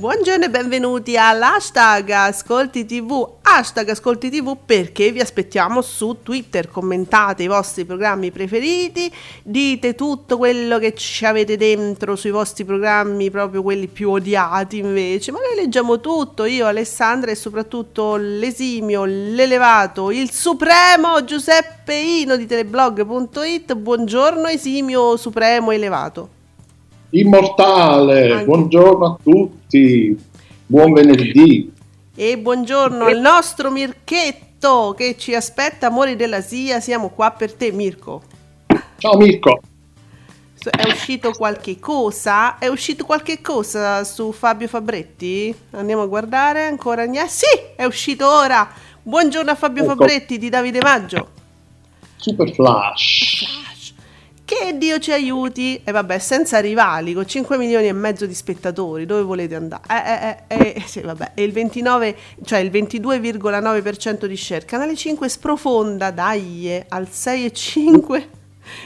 Buongiorno e benvenuti all'hashtag Ascolti TV, hashtag Ascolti TV, perché vi aspettiamo su Twitter. Commentate i vostri programmi preferiti, dite tutto quello che ci avete dentro sui vostri programmi, proprio quelli più odiati invece, ma noi leggiamo tutto, io, Alessandra e soprattutto l'esimio, l'elevato, il supremo Giuseppe Ino di teleblog.it. buongiorno esimio, supremo, elevato, immortale. Anche. Buongiorno a tutti, buon venerdì e buongiorno al nostro Mirchetto che ci aspetta, amore della SIA, siamo qua per te Mirko. Ciao Mirko. È uscito qualche cosa? Su Fabio Fabretti? Andiamo a guardare ancora. Sì, è uscito ora. Buongiorno a Fabio, ecco. Fabretti di Davide Maggio. Super Flash. Che Dio ci aiuti! E vabbè, senza rivali, con 5 milioni e mezzo di spettatori, dove volete andare? Sì, vabbè. E il 29, cioè il 22,9% di share. Canale 5 sprofonda, dai, al 6,5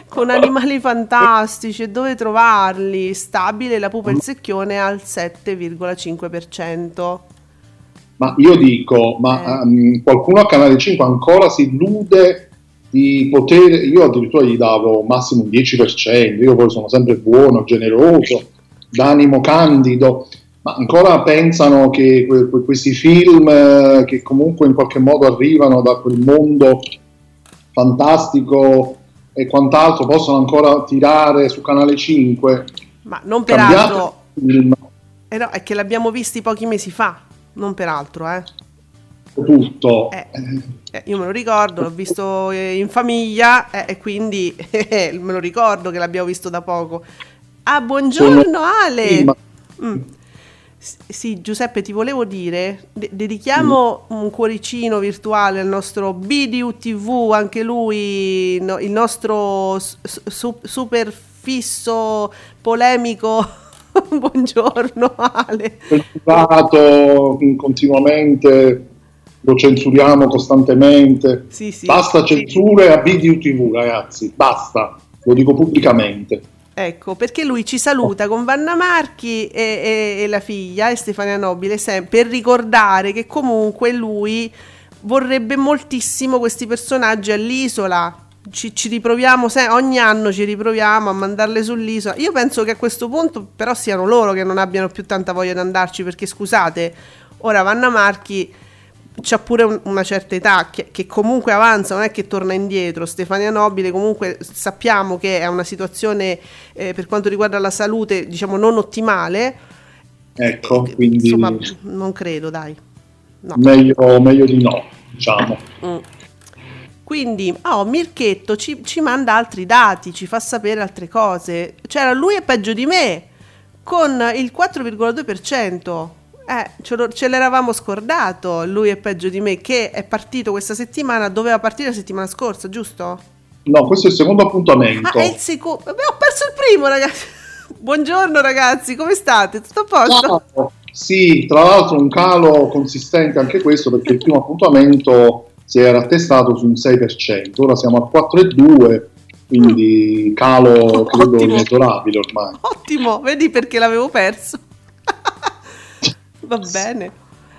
con Animali fantastici, e dove trovarli? Stabile La pupa e il secchione al 7,5%. Ma io dico, qualcuno a Canale 5 ancora si illude di potere? Io addirittura gli davo massimo un 10%, io poi sono sempre buono, generoso, d'animo candido, ma ancora pensano che questi film che comunque in qualche modo arrivano da quel mondo fantastico e quant'altro possono ancora tirare su Canale 5. Ma non peraltro, no, è che l'abbiamo visti pochi mesi fa, non peraltro, tutto. Io me lo ricordo, l'ho visto in famiglia, e quindi me lo ricordo che l'abbiamo visto da poco. Ah, buongiorno Ale. Sì, Giuseppe, ti volevo dire, dedichiamo un cuoricino virtuale al nostro BDUTV, anche lui, no, il nostro super fisso polemico. Buongiorno Ale. Continuamente lo censuriamo costantemente, sì, basta censure a BDU TV, ragazzi, basta, lo dico pubblicamente, ecco perché lui ci saluta con Vanna Marchi e la figlia e Stefania Nobile, sempre per ricordare che comunque lui vorrebbe moltissimo questi personaggi all'isola. Ci riproviamo, ogni anno ci riproviamo a mandarle sull'isola. Io penso che a questo punto però siano loro che non abbiano più tanta voglia di andarci, perché scusate, ora Vanna Marchi c'ha pure una certa età che comunque avanza, non è che torna indietro. Stefania Nobile comunque sappiamo che è una situazione per quanto riguarda la salute, diciamo, non ottimale, ecco, quindi insomma non credo, dai, no. meglio di no, diciamo. Quindi Mirchetto ci manda altri dati, ci fa sapere altre cose. C'era lui è peggio di me con il 4,2%. Ce l'eravamo scordato, lui è peggio di me, che è partito questa settimana, doveva partire la settimana scorsa, giusto? No, questo è il secondo appuntamento. È il secondo. Ho perso il primo, ragazzi. Buongiorno ragazzi, come state? Tutto a posto? Ciao. Sì, tra l'altro un calo consistente anche questo, perché il primo appuntamento si era attestato su un 6%, ora siamo al 4,2%, quindi calo credo inesorabile ormai. Ottimo, vedi perché l'avevo perso. Va bene.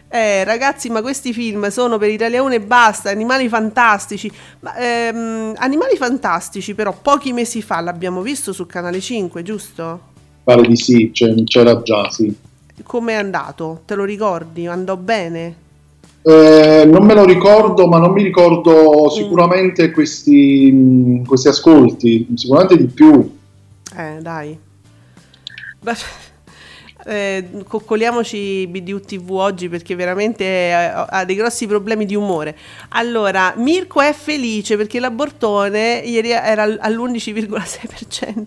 Ragazzi, ma questi film sono per Italia 1 e basta. Animali fantastici. Ma, Animali fantastici però pochi mesi fa l'abbiamo visto su Canale 5, giusto? Pare di sì, c'era già, sì. Com'è andato? Te lo ricordi? Andò bene? Non me lo ricordo, ma non mi ricordo sicuramente questi ascolti, sicuramente di più. Dai. coccoliamoci BDU TV oggi, perché veramente ha dei grossi problemi di umore. Allora, Mirko è felice perché la Bortone ieri era all'11,6%,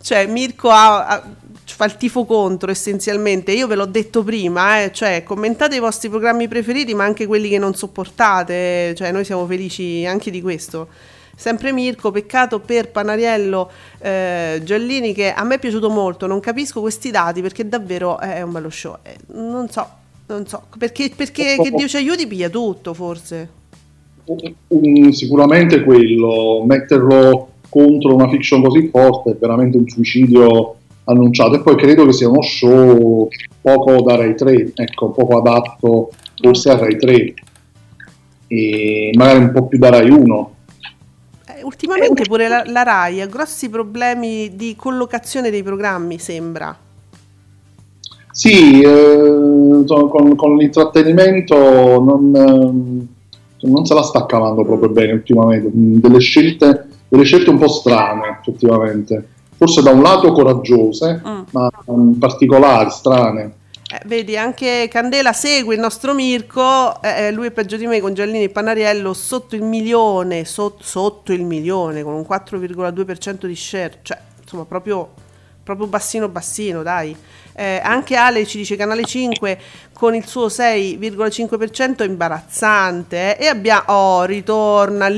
cioè Mirko fa il tifo contro essenzialmente. Io ve l'ho detto prima, cioè commentate i vostri programmi preferiti, ma anche quelli che non sopportate, cioè noi siamo felici anche di questo. Sempre Mirko, peccato per Panariello, Giallini, che a me è piaciuto molto, non capisco questi dati perché davvero è un bello show, non so, perché Che Dio ci aiuti piglia tutto, forse. Sicuramente quello, metterlo contro una fiction così forte è veramente un suicidio annunciato, e poi credo che sia uno show poco da Rai 3, ecco, poco adatto forse a Rai 3 e magari un po' più da Rai 1. Ultimamente pure la Rai ha grossi problemi di collocazione dei programmi, sembra. Sì, con l'intrattenimento non se la sta cavando proprio bene ultimamente, delle scelte un po' strane effettivamente, forse da un lato coraggiose, ma particolari, strane. Vedi, anche Candela segue il nostro Mirko, lui è peggio di me con Giallini e Panariello, sotto il milione con un 4,2% di share, cioè insomma proprio bassino dai. Anche Ale ci dice Canale 5 con il suo 6,5% imbarazzante, e abbiamo, ritorna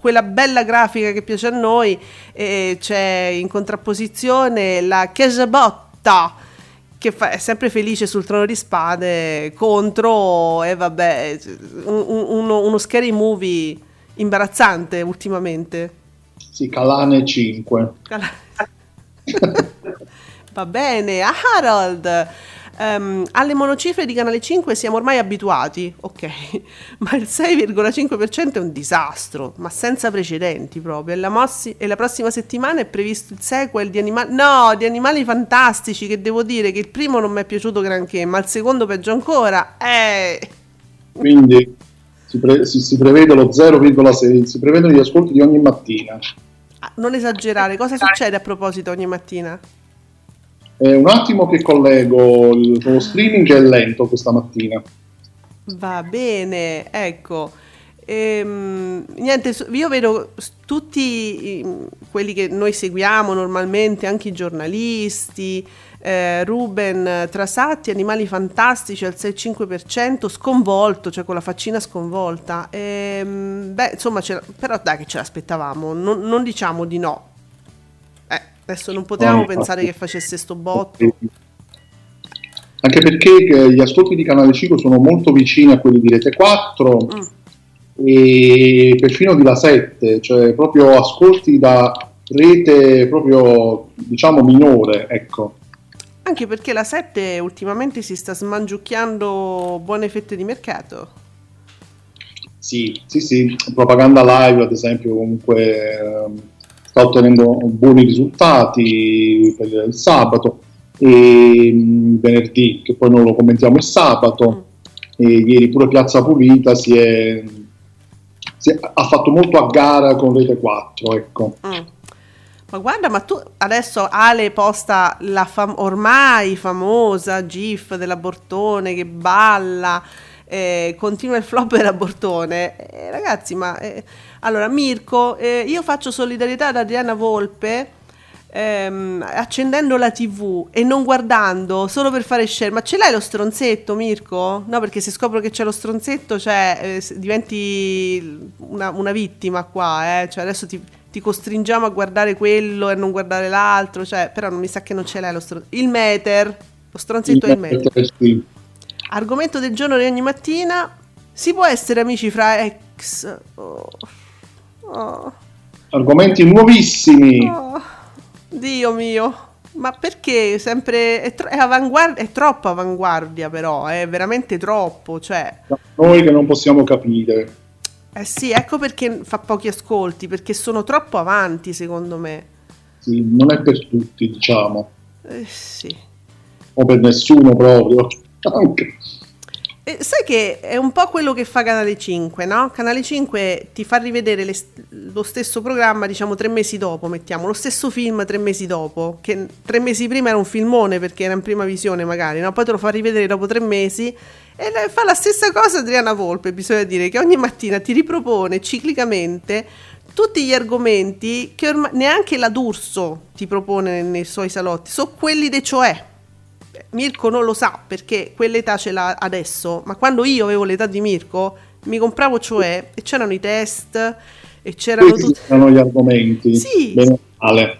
quella bella grafica che piace a noi, c'è in contrapposizione la Chesabotta che è sempre felice sul trono di spade contro, uno Scary Movie imbarazzante ultimamente. Sì, Calane 5. Va bene, Harold. Alle monocifre di Canale 5 siamo ormai abituati, ok, ma il 6,5% è un disastro, ma senza precedenti proprio. E la prossima settimana è previsto il sequel di Animali Fantastici, che devo dire che il primo non mi è piaciuto granché, ma il secondo peggio ancora. Quindi si prevede lo 0,6, si prevedono gli ascolti di Ogni Mattina. Non esagerare, cosa succede a proposito Ogni Mattina? Un attimo che collego lo streaming, che è lento questa mattina. Va bene, ecco. Niente, io vedo tutti quelli che noi seguiamo normalmente, anche i giornalisti, Ruben Trasatti, Animali Fantastici al 6,5%, sconvolto, cioè con la faccina sconvolta. Insomma, però dai che ce l'aspettavamo, non diciamo di no. Adesso non potevamo pensare che facesse sto botto. Anche perché gli ascolti di Canale 5 sono molto vicini a quelli di Rete 4 e perfino di La 7, cioè proprio ascolti da rete proprio, diciamo, minore, ecco. Anche perché La 7 ultimamente si sta smangiucchiando buone fette di mercato. Sì, Propaganda Live ad esempio comunque... sta ottenendo buoni risultati per il sabato e venerdì, che poi non lo commentiamo il sabato, e ieri pure Piazza Pulita ha fatto molto a gara con Rete 4, ecco. Ma guarda, ma tu adesso Ale posta la ormai famosa gif della Bortone che balla, continua il flop della Bortone, ragazzi, ma... Allora Mirko, io faccio solidarietà ad Adriana Volpe accendendo la TV e non guardando, solo per fare share. Ma ce l'hai lo stronzetto, Mirko? No, perché se scopro che c'è lo stronzetto, cioè, diventi una vittima qua, cioè adesso ti costringiamo a guardare quello e non guardare l'altro, cioè, però non mi sa che non ce l'hai lo stronzetto. Il Meter, lo stronzetto è il Meter. Sì. Argomento del giorno di Ogni Mattina, si può essere amici fra ex... Argomenti nuovissimi. Dio mio, ma perché sempre è troppa avanguardia, però è veramente troppo, cioè noi che non possiamo capire. Sì, ecco perché fa pochi ascolti, perché sono troppo avanti, secondo me. Sì, non è per tutti, diciamo. Sì. O per nessuno proprio. Sai che è un po' quello che fa Canale 5, no? Canale 5 ti fa rivedere lo stesso programma, diciamo, 3 mesi dopo, mettiamo, lo stesso film 3 mesi dopo, che 3 mesi prima era un filmone perché era in prima visione magari, no? Poi te lo fa rivedere dopo 3 mesi e fa la stessa cosa Adriana Volpe, bisogna dire, che ogni mattina ti ripropone ciclicamente tutti gli argomenti che ormai neanche la D'Urso ti propone nei suoi salotti, sono quelli de Cioè. Mirko non lo sa perché quell'età ce l'ha adesso, ma quando io avevo l'età di Mirko mi compravo Cioè e c'erano i test e c'erano tutti gli argomenti, sì, bene, male.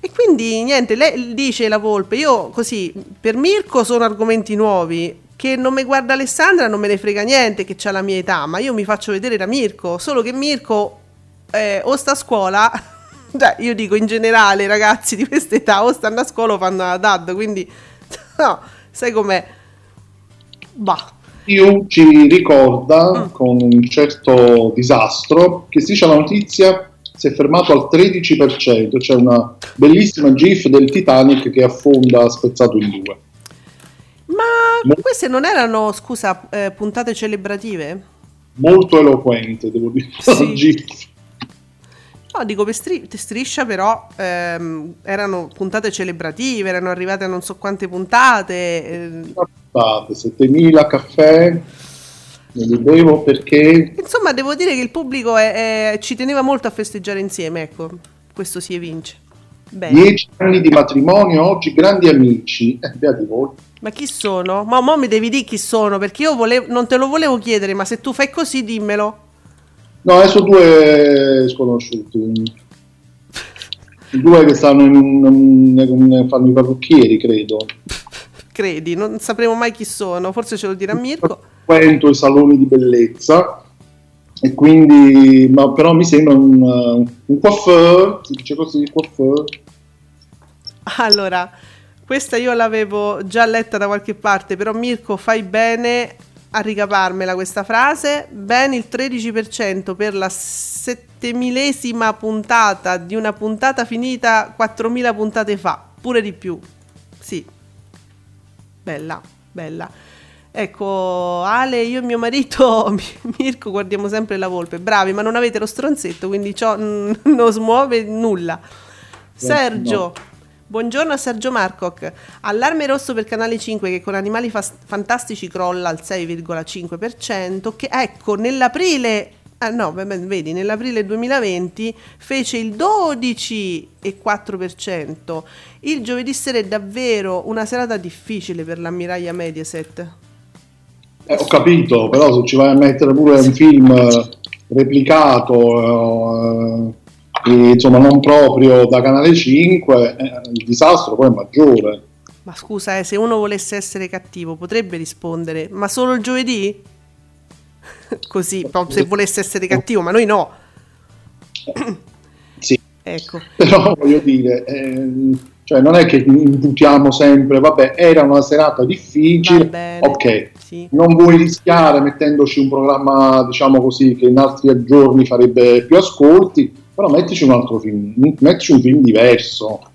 E quindi niente, lei dice, la Volpe, io così per Mirko sono argomenti nuovi, che non mi guarda Alessandra non me ne frega niente che c'ha la mia età, ma io mi faccio vedere da Mirko, solo che Mirko o sta a scuola io dico in generale i ragazzi di questa età o stanno a scuola o fanno la DAD, quindi no, sai com'è? Bah. Io ci ricorda con un certo disastro che Striscia la notizia si è fermato al 13%, c'è cioè una bellissima gif del Titanic che affonda spezzato in due. Ma queste non erano, scusa, puntate celebrative? Molto eloquente, devo dire, sì. GIF. No, dico per Striscia però erano puntate celebrative, erano arrivate a non so quante puntate. 7.000 caffè, ne bevo perché... Insomma, devo dire che il pubblico ci teneva molto a festeggiare insieme, ecco, questo si evince. Bene. 10 anni di matrimonio, oggi grandi amici, via di voi. Ma chi sono? Ma mo mi devi dire chi sono, perché io non te lo volevo chiedere, ma se tu fai così dimmelo. No, adesso 2 sconosciuti, 2 che stanno fanno i parrucchieri, credo. Credi, non sapremo mai chi sono, forse ce lo dirà Mirko. Frequento i saloni di bellezza e quindi, ma però mi sembra un coiffeur, si dice così, coiffeur. Allora, questa io l'avevo già letta da qualche parte, però Mirko fai bene a ricavarmela questa frase. Ben il 13% per la 7000esima puntata di una puntata finita 4000 puntate fa, pure di più, sì, bella, bella. Ecco, Ale, io e mio marito Mirko guardiamo sempre la Volpe, bravi, ma non avete lo stronzetto, quindi ciò non smuove nulla. Sergio, no. Buongiorno a Sergio Marcoc. Allarme rosso per Canale 5 che con Animali fantastici crolla al 6,5%, che ecco nell'aprile, vedi, nell'aprile 2020 fece il 12,4%. Il giovedì sera è davvero una serata difficile per l'ammiraglia Mediaset. Ho capito, però se ci vai a mettere pure un film replicato... insomma non proprio da Canale 5, il disastro poi è maggiore. Ma scusa, se uno volesse essere cattivo potrebbe rispondere, ma solo il giovedì? Così, se volesse essere cattivo, ma noi no. Sì, ecco. Però voglio dire, cioè non è che imputiamo sempre, vabbè, era una serata difficile, bene, ok, sì. Non vuoi rischiare mettendoci un programma, diciamo così, che in altri giorni farebbe più ascolti, però mettici un altro film, mettici un film diverso.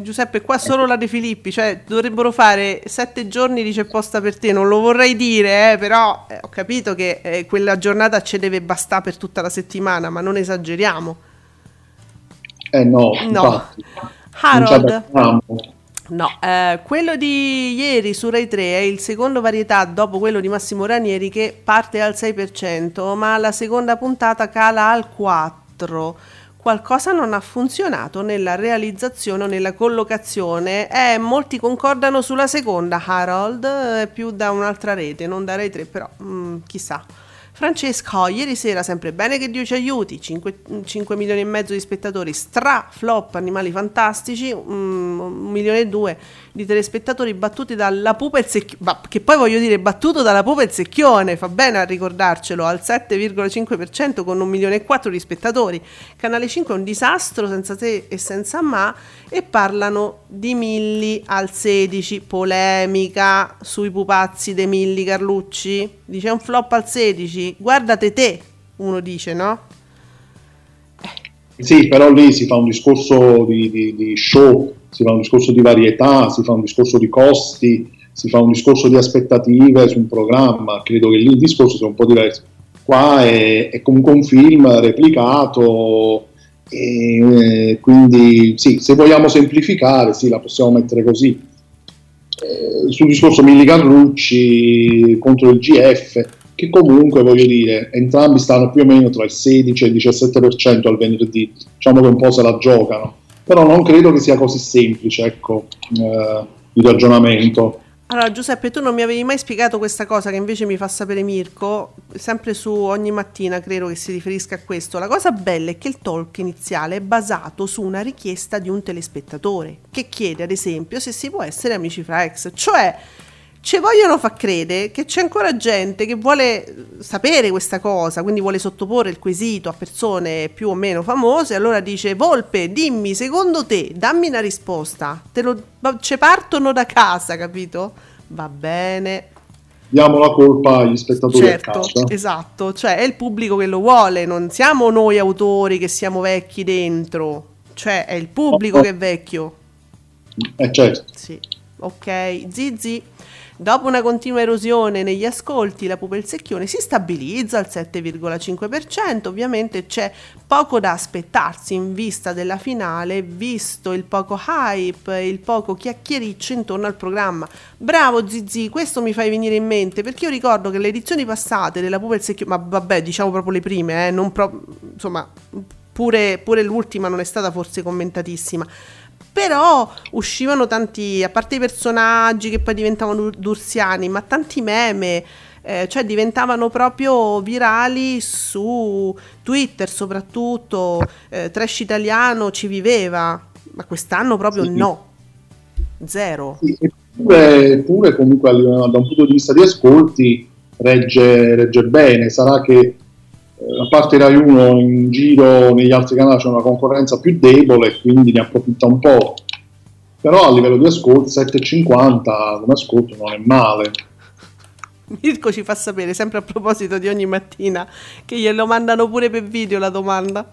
Giuseppe, qua solo la De Filippi, cioè dovrebbero fare 7 giorni di C'è posta per te, non lo vorrei dire, però ho capito che quella giornata ci deve bastare per tutta la settimana, ma non esageriamo. No, infatti, Harold, quello di ieri su Rai 3 è il secondo varietà dopo quello di Massimo Ranieri che parte al 6%, ma la seconda puntata cala al 4%. Qualcosa non ha funzionato nella realizzazione o nella collocazione. Molti concordano sulla seconda, Harold, è più da un'altra rete, non da Rai 3, però chissà. Francesco, ieri sera sempre bene Che Dio ci aiuti, 5,5 milioni di spettatori, straflop Animali fantastici, 1,2 milioni di telespettatori battuti dalla pupa e il secchione, che poi voglio dire battuto dalla pupa e il secchione, fa bene a ricordarcelo, al 7,5% con 1,4 milioni di spettatori. Canale 5 è un disastro senza se e senza ma, e parlano di Milly al 16, polemica sui pupazzi dei Milly Carlucci, dice un flop al 16, guardate te, uno dice, no? Sì, però lì si fa un discorso di show, si fa un discorso di varietà, si fa un discorso di costi, si fa un discorso di aspettative su un programma, credo che lì il discorso sia un po' diverso. Qua è comunque un film replicato, e quindi sì, se vogliamo semplificare, sì, la possiamo mettere così. Sul discorso Milly Carlucci contro il GF, che comunque, voglio dire, entrambi stanno più o meno tra il 16 e il 17% al venerdì, diciamo che un po' se la giocano, però non credo che sia così semplice, ecco, il ragionamento. Allora Giuseppe, tu non mi avevi mai spiegato questa cosa che invece mi fa sapere Mirko, sempre su Ogni Mattina, credo che si riferisca a questo. La cosa bella è che il talk iniziale è basato su una richiesta di un telespettatore che chiede ad esempio se si può essere amici fra ex, cioè ci vogliono far credere che c'è ancora gente che vuole sapere questa cosa, quindi vuole sottoporre il quesito a persone più o meno famose. Allora dice: Volpe, dimmi, secondo te, dammi una risposta, ce partono da casa, capito? Va bene, diamo la colpa agli spettatori, certo, a casa. Esatto, cioè è il pubblico che lo vuole, non siamo noi autori che siamo vecchi dentro, cioè è il pubblico che è vecchio. Certo. Sì, ok, Zizi. Dopo una continua erosione negli ascolti, La pupa e il secchione si stabilizza al 7,5%, ovviamente c'è poco da aspettarsi in vista della finale, visto il poco hype e il poco chiacchiericcio intorno al programma. Bravo Zizi, questo mi fai venire in mente, perché io ricordo che le edizioni passate della pupa e il secchione, ma vabbè, diciamo proprio le prime, non insomma, pure l'ultima non è stata forse commentatissima, però uscivano tanti, a parte i personaggi che poi diventavano d'ursiani, ma tanti meme, cioè diventavano proprio virali su Twitter soprattutto, Trash Italiano ci viveva, ma quest'anno proprio sì. No, zero. Sì, eppure comunque da un punto di vista di ascolti regge bene, sarà che a parte Rai 1 in giro negli altri canali c'è una concorrenza più debole, quindi ne approfitta un po', però a livello di ascolti 7,50 come ascolto non è male. Mirko ci fa sapere, sempre a proposito di Ogni Mattina, che glielo mandano pure per video la domanda,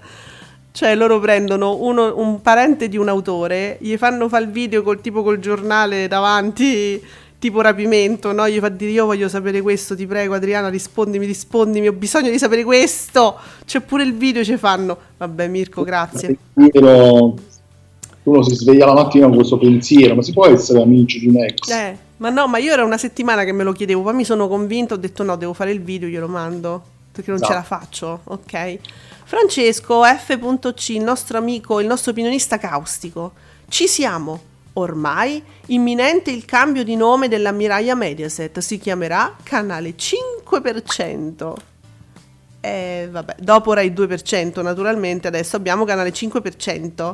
cioè loro prendono un parente di un autore, gli fanno fare il video col giornale davanti, tipo rapimento, no? Gli fa dire: io voglio sapere questo, ti prego Adriana, rispondimi, ho bisogno di sapere questo. C'è pure il video, ce fanno. Vabbè Mirko, grazie. Uno si sveglia la mattina con questo pensiero: ma si può essere amici di un ex? Ma no, ma io era una settimana che me lo chiedevo, poi mi sono convinta, ho detto no, devo fare il video, glielo mando, perché non ce la faccio, ok? Francesco F.C, il nostro amico, il nostro opinionista caustico: ci siamo. Ormai imminente il cambio di nome dell'ammiraglia Mediaset, si chiamerà Canale 5%. Vabbè, dopo Rai 2% naturalmente, adesso abbiamo Canale 5%.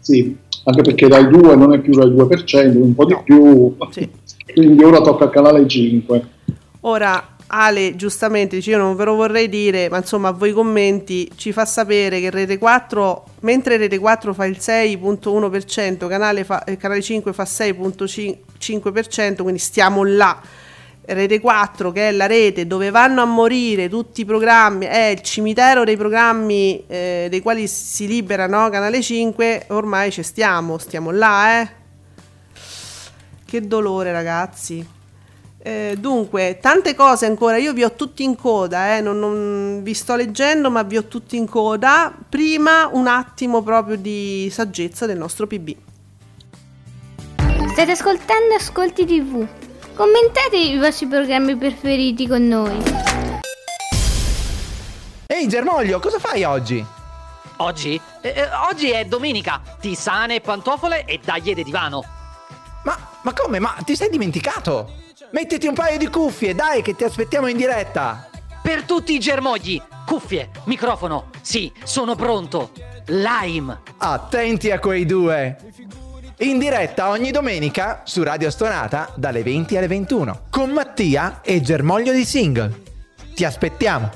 Sì, anche perché Rai 2 non è più Rai 2%, un po' di più, sì. Quindi ora tocca a Canale 5. Ora Ale giustamente dice: io non ve lo vorrei dire, ma insomma a voi commenti, ci fa sapere che Rete 4, mentre Rete 4 fa il 6,1%, Canale 5 fa 6,5%, quindi stiamo là. Rete 4, che è la rete dove vanno a morire tutti i programmi, è il cimitero dei programmi dei quali si libera, no? Canale 5, ormai ci stiamo là, Che dolore ragazzi. Dunque, tante cose ancora, io vi ho tutti in coda, non vi sto leggendo, ma vi ho tutti in coda. Prima un attimo proprio di saggezza del nostro PB. State ascoltando Ascolti TV. Commentate i vostri programmi preferiti con noi. Ehi Germoglio, cosa fai oggi? Oggi? Oggi è domenica, tisane, pantofole e taglie di divano. Ma come? Ma ti sei dimenticato? Mettiti un paio di cuffie, dai, che ti aspettiamo in diretta. Per tutti i germogli, cuffie, microfono, sì, sono pronto. Lime. Attenti a quei due. In diretta ogni domenica su Radio Stonata dalle 20 alle 21 con Mattia e Germoglio di Single. Ti aspettiamo.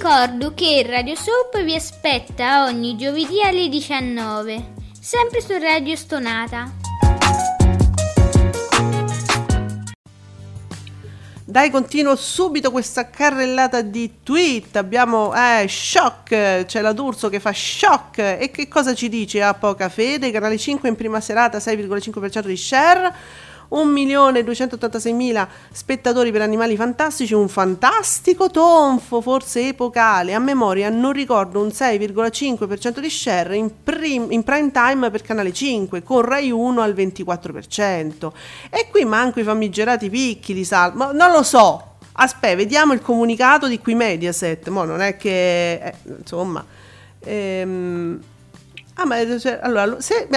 Ricordo che Radio Soap vi aspetta ogni giovedì alle 19, sempre su Radio Stonata. Dai, continuo subito questa carrellata di tweet. Abbiamo shock, c'è la D'Urso che fa shock. E che cosa ci dice? Ha poca fede. Canale 5 in prima serata 6,5% di share, 1.286.000 spettatori per Animali fantastici, un fantastico tonfo, forse epocale. A memoria non ricordo un 6,5% di share in prime time per Canale 5, con Rai 1 al 24%. E qui manco i famigerati picchi di salma, non lo so. Aspetta, vediamo il comunicato di qui Mediaset. Mo non è che insomma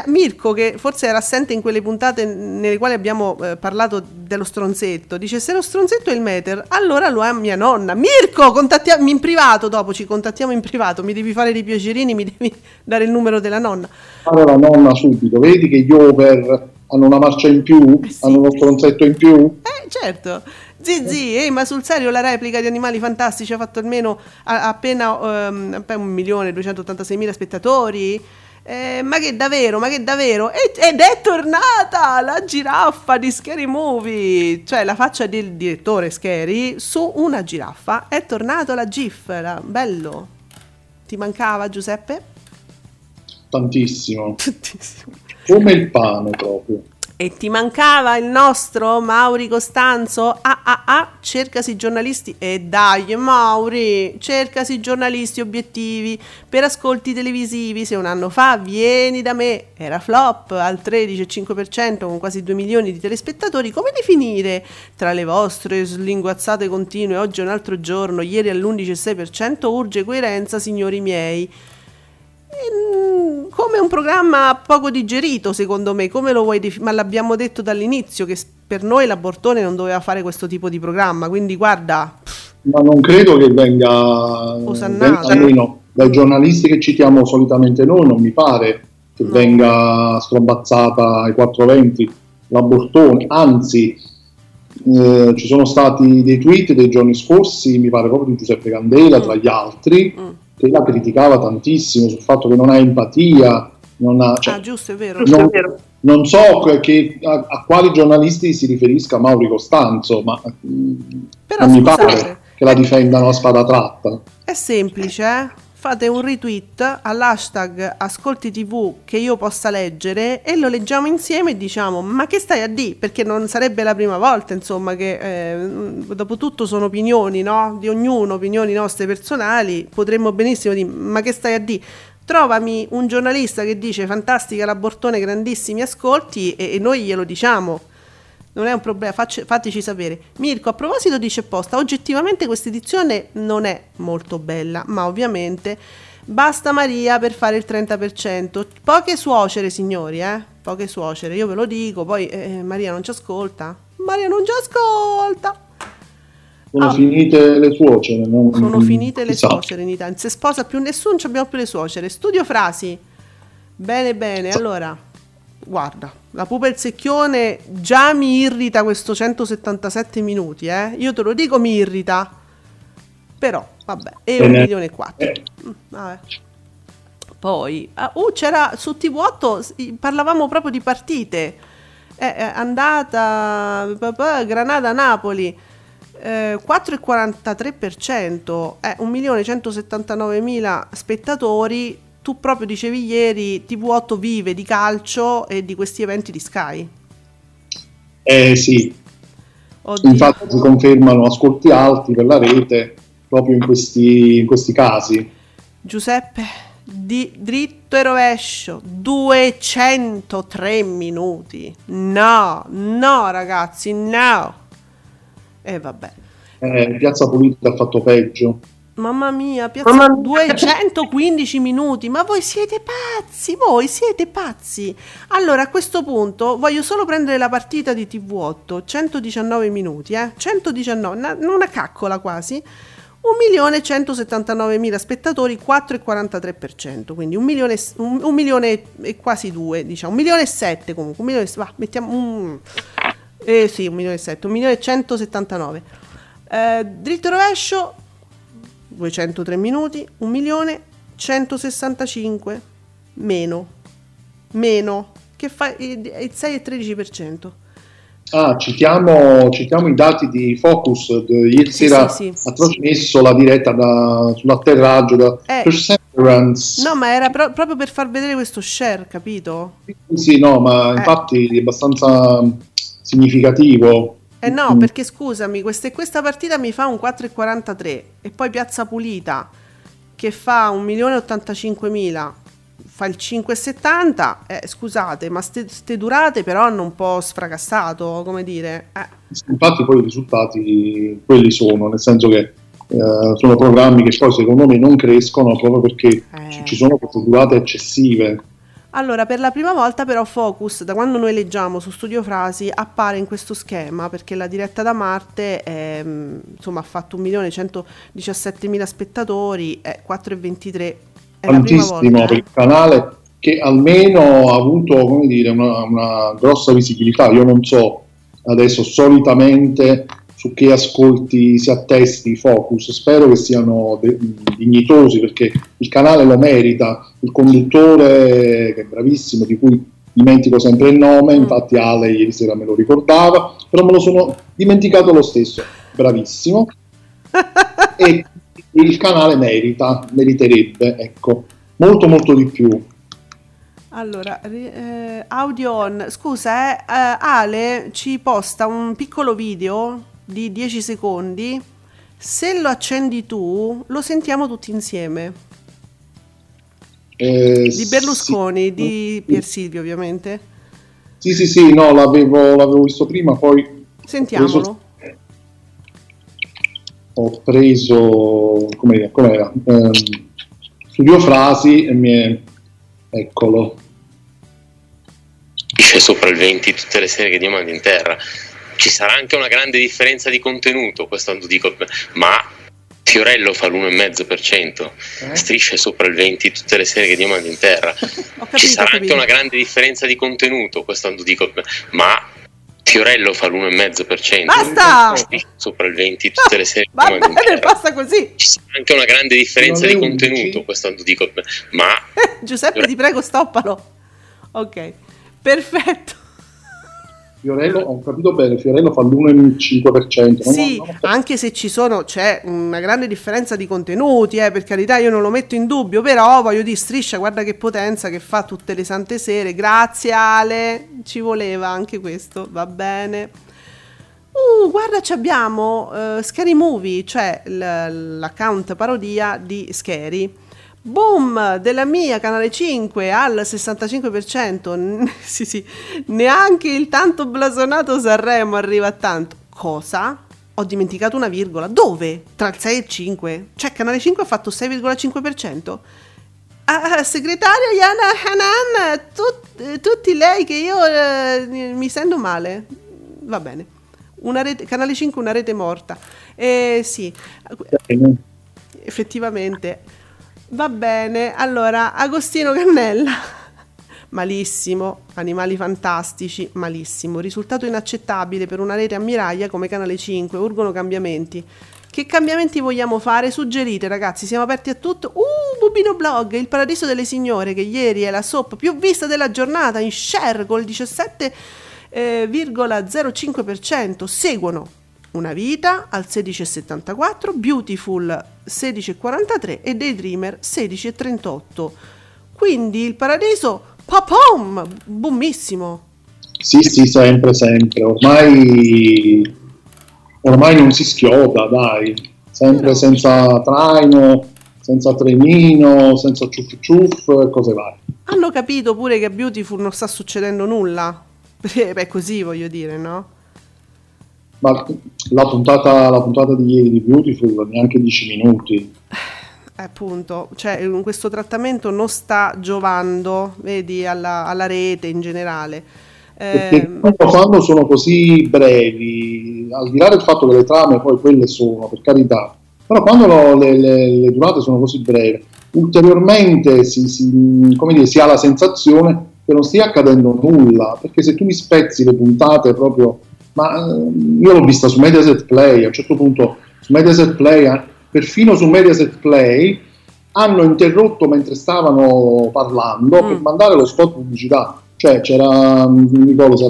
Mirko, che forse era assente in quelle puntate nelle quali abbiamo parlato dello stronzetto, dice: se lo stronzetto è il Meter, allora lo è mia nonna. Mirko, contattiamo in privato, dopo ci contattiamo in privato, mi devi fare dei piacerini, mi devi dare il numero della nonna. Allora nonna, subito, vedi che gli over hanno una marcia in più, sì, hanno uno stronzetto in più. Certo. Zizi, ma sul serio la replica di Animali fantastici ha fatto almeno appena 1.286.000 spettatori? Ma che davvero ed è tornata la giraffa di Scary Movie, cioè la faccia del direttore Scary su una giraffa. È tornato la GIF, bello. Ti mancava, Giuseppe? Tantissimo. Come il pane proprio. E ti mancava il nostro Mauri Costanzo? Cercasi giornalisti. E dai Mauri, cercasi giornalisti obiettivi per ascolti televisivi. Se un anno fa vieni da me era flop al 13,5% con quasi 2 milioni di telespettatori. Come definire tra le vostre slinguazzate continue? Oggi è un altro giorno, ieri all'11,6%. Urge coerenza, signori miei. Come un programma poco digerito, secondo me. Come lo vuoi ma l'abbiamo detto dall'inizio che per noi la Bortone non doveva fare questo tipo di programma, quindi guarda, ma non credo che venga almeno dai giornalisti che citiamo solitamente noi, non mi pare che venga strombazzata ai 4:20 la Bortone, anzi ci sono stati dei tweet dei giorni scorsi, mi pare proprio di Giuseppe Candela tra gli altri, che la criticava tantissimo sul fatto che non ha empatia, non ha, cioè, giusto, è vero. Non so che, a quali giornalisti si riferisca Mauri Costanzo, ma però, non mi pare che la difendano a spada tratta. È semplice, fate un retweet all'hashtag Ascolti TV che io possa leggere e lo leggiamo insieme e diciamo ma che stai a dì? Perché non sarebbe la prima volta, insomma, che dopo tutto sono opinioni, no? Di ognuno, opinioni nostre personali, potremmo benissimo dire ma che stai a dì? Trovami un giornalista che dice fantastica la Bortone, grandissimi ascolti, e noi glielo diciamo. Non è un problema, fateci sapere. Mirko a proposito dice posta: oggettivamente questa edizione non è molto bella, ma ovviamente basta Maria per fare il 30%. Poche suocere, signori, poche suocere, io ve lo dico. Poi Maria non ci ascolta. Sono finite le suocere. Sono finite le suocere in Italia. Se sposa più nessuno, ci abbiamo più le suocere. Studio Frasi. Bene, allora guarda, La pupa e il secchione già mi irrita questo 177 minuti, io te lo dico, mi irrita, però vabbè, è 1.4 milioni. Vabbè. Poi c'era su TV8, parlavamo proprio di partite, è andata Granada-Napoli 4,43%, 1.179.000 spettatori. Tu proprio dicevi ieri, TV8 vive di calcio e di questi eventi di Sky. Sì. Oddio. Infatti si confermano ascolti alti per la rete proprio in questi casi. Giuseppe, di dritto e rovescio, 203 minuti. No ragazzi, no. E vabbè. Piazza Pulita ha fatto peggio. Mamma mia, Piazza 215 minuti, ma voi siete pazzi, Allora a questo punto voglio solo prendere la partita di TV8, 119 minuti, 119, una caccola quasi, 1.179.000 spettatori, 4,43%, quindi 1 milione e quasi 2, diciamo, 1.700.000 comunque, 1.000, mettiamo, sì, 1.700.000, 1.179.000, dritto rovescio, 203 minuti, 1.165.000 meno che fa il 6,13%. Ah, citiamo i dati di Focus di ieri sera, ha trasmesso la diretta sull'atterraggio da Perseverance. No, ma era proprio per far vedere questo share, capito? Sì, no, ma infatti è abbastanza significativo. Eh no, perché scusami, questa partita mi fa un 4,43 e poi Piazza Pulita che fa 1.085.000 fa il 5,70, scusate, ma ste durate però hanno un po' sfracassato, come dire. Infatti poi i risultati quelli sono, nel senso che sono programmi che poi secondo me non crescono proprio perché ci sono queste durate eccessive. Allora, per la prima volta però Focus, da quando noi leggiamo su Studio Frasi, appare in questo schema, perché la diretta da Marte insomma, ha fatto 1.117.000 spettatori, 4,23. Tantissimo per il canale che almeno ha avuto, come dire, una grossa visibilità. Io non so adesso solitamente su che ascolti si attesti Focus, spero che siano dignitosi perché il canale lo merita. Il conduttore, che è bravissimo, di cui dimentico sempre il nome, infatti Ale ieri sera me lo ricordava, però me lo sono dimenticato lo stesso, bravissimo. E il canale meriterebbe, ecco, molto molto di più. Allora, audio on, scusa, Ale ci posta un piccolo video di 10 secondi, se lo accendi tu lo sentiamo tutti insieme, di Berlusconi, sì, di Pier Silvio ovviamente. Sì, no, l'avevo visto prima, poi sentiamolo. Ho preso com'era? Studio Frasi e eccolo. Dice sopra il 20 tutte le sere che Dio manda in terra. Ci sarà anche una grande differenza di contenuto, questo lo dico, ma Fiorello fa l'1,5%, Striscia sopra il 20 tutte le sere che Dio manda in terra. Ci sarà anche una grande differenza di contenuto, questo lo dico, ma Fiorello fa l'1,5%. Basta! Sopra il 20 tutte le sere. Va bene, passa così. C'è anche una grande differenza di contenuto, questo dico, ma Giuseppe, ti prego, stoppalo. Ok, perfetto. Fiorello, ho capito bene, Fiorello fa l'1,5%. Sì, no, anche se ci sono, c'è una grande differenza di contenuti, per carità, io non lo metto in dubbio, però voglio dire, Striscia, guarda che potenza che fa tutte le sante sere, grazie Ale, ci voleva anche questo, va bene. Guarda, ci abbiamo Scary Movie, cioè l'account parodia di Scary. Boom della mia Canale 5 al 65%, sì, neanche il tanto blasonato Sanremo arriva a tanto. Cosa? Ho dimenticato una virgola. Dove? Tra il 6 e il 5? Cioè Canale 5 ha fatto 6,5%. Segretaria Yana Hanan, tutti lei che io mi sento male. Va bene. Una rete, Canale 5 una rete morta. Sì, effettivamente. Va bene, allora, Agostino Cannella, malissimo, Animali fantastici, malissimo, risultato inaccettabile per una rete a miraglia come Canale 5, urgono cambiamenti. Che cambiamenti vogliamo fare? Suggerite, ragazzi, siamo aperti a tutto. Bubino Blog, il paradiso delle signore, che ieri è la soap più vista della giornata, in share col 17,05%, seguono Una vita al 16,74, Beautiful 16,43 e Daydreamer 16,38. Quindi il paradiso, papom, boomissimo. Sì, sempre. Ormai non si schioda, dai. Sempre senza traino, senza trenino, senza ciuff, cose varie. Hanno capito pure che a Beautiful non sta succedendo nulla. Beh, così voglio dire, no? Ma la puntata di ieri di Beautiful neanche 10 minuti. Appunto, cioè questo trattamento non sta giovando, vedi, alla rete in generale. Perché quando sono così brevi, al di là del fatto che le trame poi quelle sono, per carità, però quando le durate sono così brevi, ulteriormente si ha la sensazione che non stia accadendo nulla, perché se tu mi spezzi le puntate proprio... Ma io l'ho vista su Mediaset Play, a un certo punto su Mediaset Play, perfino su Mediaset Play hanno interrotto mentre stavano parlando per mandare lo spot pubblicità, cioè c'era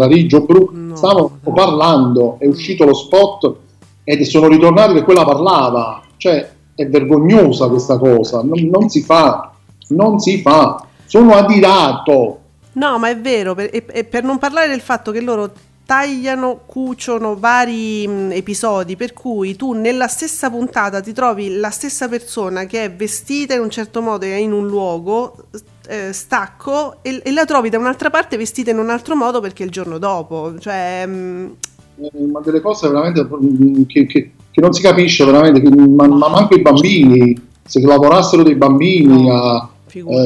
Riggio Bru no, stavo parlando, è uscito lo spot e sono ritornato che quella parlava, cioè è vergognosa questa cosa, non si fa, non si fa, sono adirato. No, ma è vero, per non parlare del fatto che loro tagliano, cuciono vari episodi, per cui tu nella stessa puntata ti trovi la stessa persona che è vestita in un certo modo e è in un luogo, stacco, e la trovi da un'altra parte vestita in un altro modo perché è il giorno dopo, cioè... ma delle cose veramente che non si capisce veramente, ma anche i bambini, se lavorassero dei bambini a...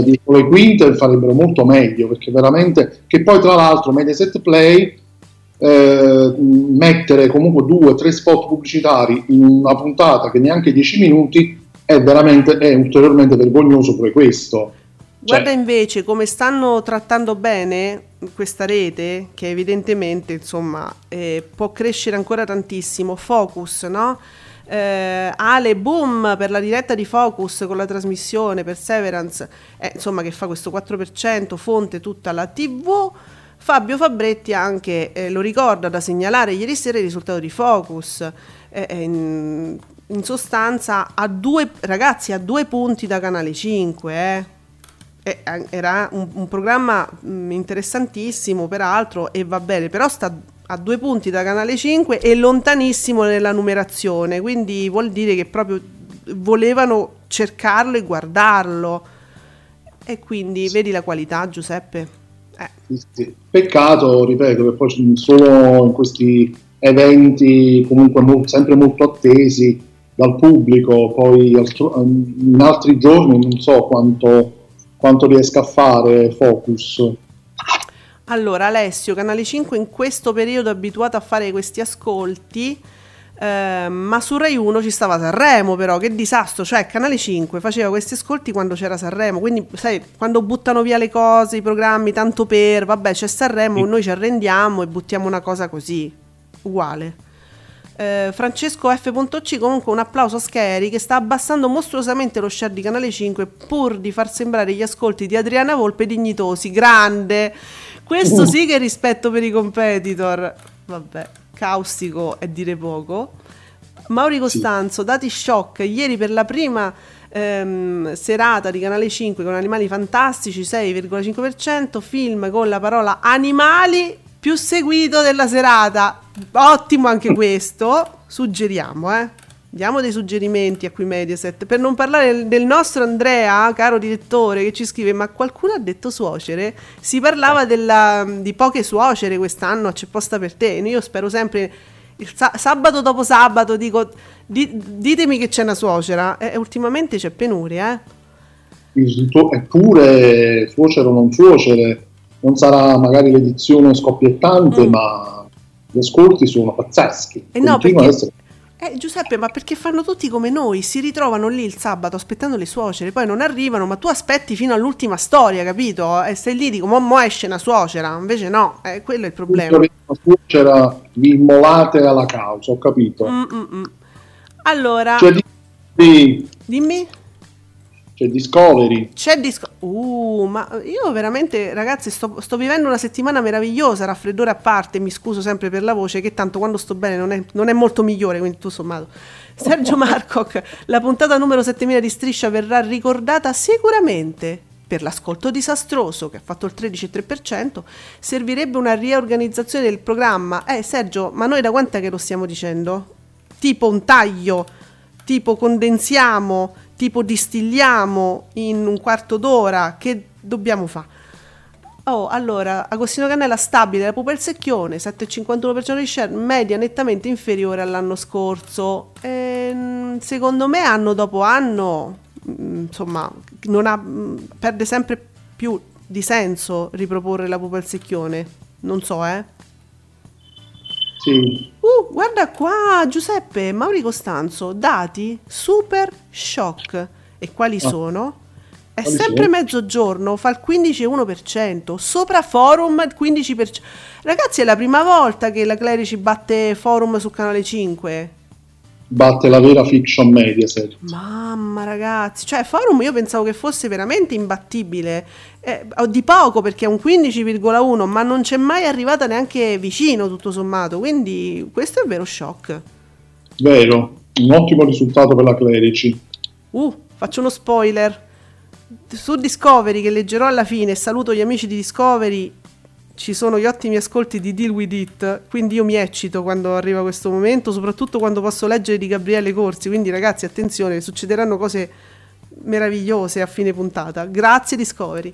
dicono le quinte farebbero molto meglio, perché veramente, che poi tra l'altro Mediaset Play, mettere comunque 2-3 spot pubblicitari in una puntata che neanche 10 minuti è veramente, è ulteriormente vergognoso pure questo. Guarda invece come stanno trattando bene questa rete, che evidentemente insomma, può crescere ancora tantissimo. Focus, no? Ale boom per la diretta di Focus con la trasmissione Perseverance, insomma, che fa questo 4%, fonte tutta la TV. Fabio Fabretti anche lo ricorda da segnalare ieri sera il risultato di Focus, in sostanza a due punti da Canale 5, era un programma interessantissimo peraltro, e va bene, però sta a 2 punti da Canale 5 e lontanissimo nella numerazione, quindi vuol dire che proprio volevano cercarlo e guardarlo, e quindi sì, vedi la qualità, Giuseppe. Sì, sì. Peccato, ripeto, che poi solo in questi eventi comunque sempre molto attesi dal pubblico, poi in altri giorni non so quanto riesca a fare Focus. Allora Alessio, Canale 5 in questo periodo è abituato a fare questi ascolti, ma su Rai 1 ci stava Sanremo, però che disastro, cioè Canale 5 faceva questi ascolti quando c'era Sanremo, quindi sai, quando buttano via le cose, i programmi, tanto per, vabbè c'è Sanremo, noi ci arrendiamo e buttiamo una cosa così, uguale. Francesco F.C, comunque un applauso a Scary che sta abbassando mostruosamente lo share di Canale 5 pur di far sembrare gli ascolti di Adriana Volpe dignitosi, grande, questo sì che è rispetto per i competitor, vabbè, caustico è dire poco. Mauri Costanzo, dati shock ieri per la prima serata di Canale 5 con Animali fantastici, 6,5%, film con la parola animali più seguito della serata, ottimo anche questo, suggeriamo, diamo dei suggerimenti a qui Mediaset, per non parlare del nostro Andrea, caro direttore, che ci scrive: ma qualcuno ha detto suocere? Si parlava di poche suocere quest'anno, c'è posta per te, io spero sempre, sabato dopo sabato dico, ditemi che c'è una suocera, ultimamente c'è penuria, eppure suocere o non suocere, non sarà magari l'edizione scoppiettante, ma gli ascolti sono pazzeschi. No, perché, Giuseppe, ma perché fanno tutti come noi, si ritrovano lì il sabato aspettando le suocere, poi non arrivano, ma tu aspetti fino all'ultima storia, capito? E stai lì, dico, mo esce una suocera, invece no, quello è il problema. La suocera, vi immolate alla causa, ho capito. Allora... Cioè, dimmi... C'è Discovery. Ma io veramente, ragazzi, sto vivendo una settimana meravigliosa, raffreddore a parte, mi scuso sempre per la voce, che tanto quando sto bene non è molto migliore, quindi tutto sommato. Sergio Marcoc, la puntata numero 7000 di Striscia verrà ricordata sicuramente per l'ascolto disastroso che ha fatto il 13,3%, servirebbe una riorganizzazione del programma. Sergio, ma noi da quant'è che lo stiamo dicendo? Tipo un taglio, tipo condensiamo... tipo distilliamo in un quarto d'ora, che dobbiamo fare? Allora, Agostino Cannella stabile, La pupa e il secchione, 7,51% di share, media nettamente inferiore all'anno scorso. Secondo me anno dopo anno, insomma, perde sempre più di senso riproporre La pupa e il secchione, non so, Sì. Guarda qua, Giuseppe, Mauri Costanzo, dati super shock. E quali sono? È quali sempre sono? Mezzogiorno, fa il 15,1%, sopra Forum 15%. Ragazzi, è la prima volta che la Clerici batte Forum su Canale 5. batte la vera fiction Mediaset. Mamma ragazzi, cioè Forum io pensavo che fosse veramente imbattibile, di poco perché è un 15,1, ma non c'è mai arrivata neanche vicino tutto sommato, quindi questo è un vero shock. Vero, un ottimo risultato per la Clerici. Faccio uno spoiler su Discovery che leggerò alla fine, saluto gli amici di Discovery, ci sono gli ottimi ascolti di Deal With It, quindi io mi eccito quando arriva questo momento, soprattutto quando posso leggere di Gabriele Corsi, quindi ragazzi attenzione, succederanno cose meravigliose a fine puntata, grazie Discovery.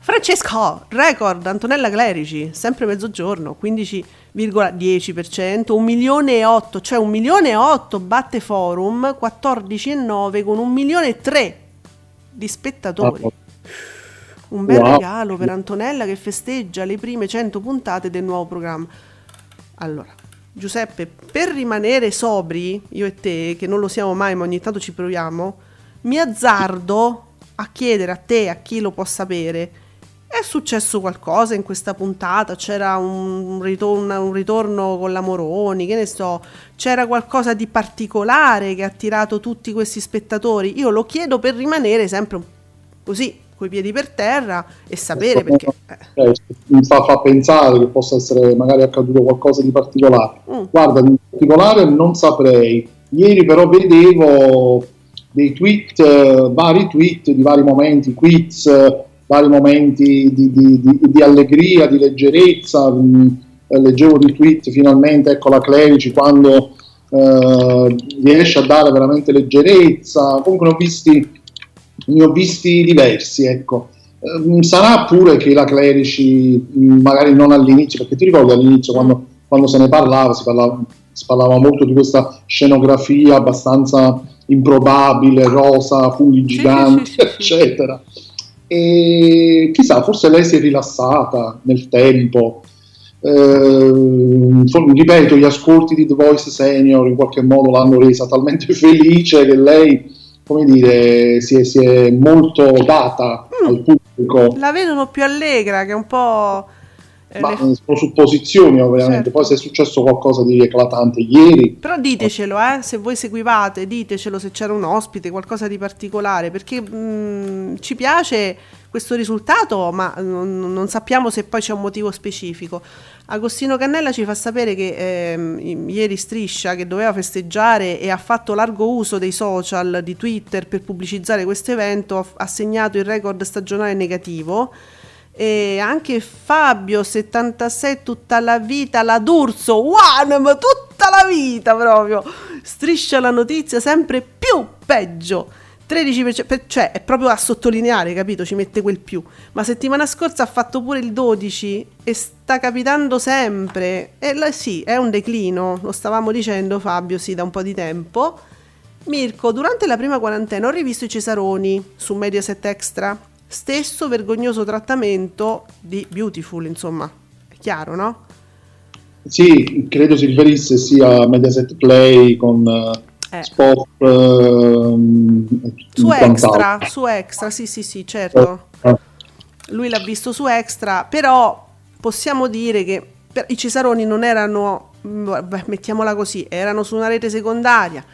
Francesco, record Antonella Clerici, sempre mezzogiorno, 15,10%, 1.800.000, cioè 1.800.000 batte Forum, 14,9 con 1.300.000 di spettatori. Un bel regalo per Antonella che festeggia le prime 100 puntate del nuovo programma. Allora, Giuseppe, per rimanere sobri, io e te, che non lo siamo mai ma ogni tanto ci proviamo, mi azzardo a chiedere a te, a chi lo può sapere, è successo qualcosa in questa puntata? C'era un ritorno con la Moroni, che ne so, c'era qualcosa di particolare che ha attirato tutti questi spettatori? Io lo chiedo per rimanere sempre così, coi piedi per terra, e sapere perché mi fa pensare che possa essere magari accaduto qualcosa di particolare. Guarda, in particolare non saprei, ieri però vedevo dei tweet, vari tweet di vari momenti, quiz, vari momenti di allegria, di leggerezza. Leggevo di tweet, finalmente ecco la Clerici quando riesce a dare veramente leggerezza, comunque ne ho visti diversi, ecco. Sarà pure che la Clerici magari non all'inizio, perché ti ricordo all'inizio quando se ne parlava si parlava molto di questa scenografia abbastanza improbabile, rosa, funghi giganti, eccetera, e chissà, forse lei si è rilassata nel tempo, ripeto, gli ascolti di The Voice Senior in qualche modo l'hanno resa talmente felice che lei, come dire, si è molto data al pubblico. La vedono più allegra, che è un po'... sono supposizioni ovviamente, certo. Poi se è successo qualcosa di eclatante ieri... Però ditecelo, se voi seguivate, ditecelo se c'era un ospite, qualcosa di particolare, perché ci piace questo risultato, ma non sappiamo se poi c'è un motivo specifico. Agostino Cannella ci fa sapere che ieri Striscia, che doveva festeggiare e ha fatto largo uso dei social, di Twitter, per pubblicizzare questo evento, ha segnato il record stagionale negativo. E anche Fabio 76 tutta la vita, la D'Urso, ma tutta la vita proprio, Striscia la notizia sempre più peggio, 13%, cioè è proprio a sottolineare, capito, ci mette quel più, ma settimana scorsa ha fatto pure il 12 e sta capitando sempre, e sì, è un declino, lo stavamo dicendo Fabio, sì, da un po' di tempo. Mirko, durante la prima quarantena ho rivisto i Cesaroni su Mediaset Extra. Stesso vergognoso trattamento di Beautiful, insomma, è chiaro, no? Sì, credo si riferisse sia a Mediaset Play con Spot su Extra, sì, certo. Lui l'ha visto su Extra, però possiamo dire che i Cesaroni non erano, mettiamola così, erano su una rete secondaria,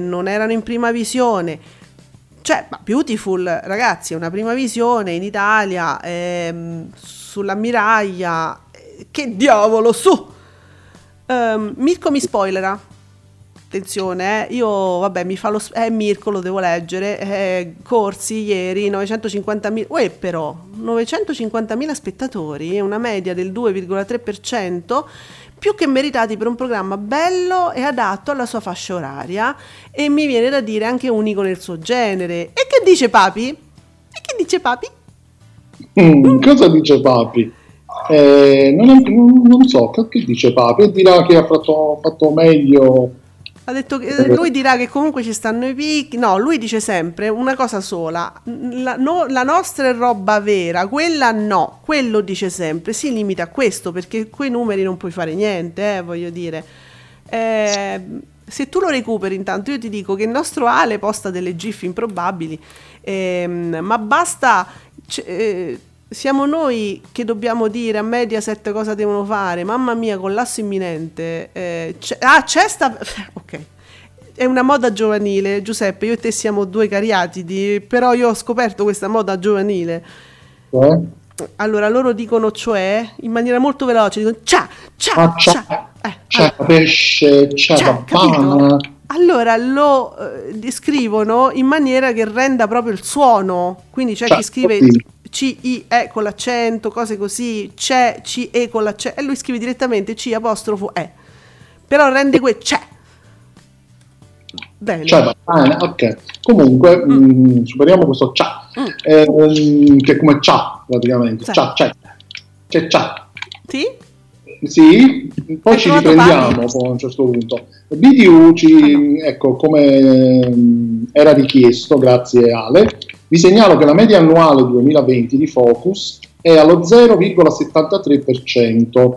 non erano in prima visione. Cioè, ma Beautiful, ragazzi, è una prima visione in Italia, sull'ammiraglia, che diavolo, su! Mirko mi spoilera, attenzione, io, vabbè, mi fa lo... Mirko, lo devo leggere, Corsi ieri, 950.000, uè però, 950.000 spettatori, una media del 2,3%, più che meritati per un programma bello e adatto alla sua fascia oraria, e mi viene da dire anche unico nel suo genere. E che dice Papi? Cosa dice Papi? Non so, che dice Papi? Dirà che ha fatto meglio... Ha detto che lui dirà che comunque ci stanno i picchi. No, lui dice sempre una cosa sola: la nostra è roba vera, quella no, quello dice sempre, si limita a questo, perché quei numeri non puoi fare niente, voglio dire, se tu lo recuperi. Intanto io ti dico che il nostro Ale posta delle gif improbabili, ma basta siamo noi che dobbiamo dire a Mediaset cosa devono fare. Mamma mia, collasso imminente. Ok, è una moda giovanile, Giuseppe, io e te siamo due cariatidi, però io ho scoperto questa moda giovanile. Allora, loro dicono, cioè, in maniera molto veloce, dicono cia, cia, ah, cia, cia, cia, allora, pesce, cia, cia, papana. Allora lo descrivono in maniera che renda proprio il suono, quindi c'è chi scrive C-I-E con l'accento, cose così, c'è C-E con l'accento, e lui scrive direttamente C-E, però rende quel c'è. Bene. Cioè, ok. Comunque, superiamo questo ciao, che è come ciao praticamente. Sì. Ciao, c'è ciao. Sì? Sì, poi ci riprendiamo a un certo punto. BTU ecco, come era richiesto, grazie Ale, vi segnalo che la media annuale 2020 di Focus è allo 0,73%,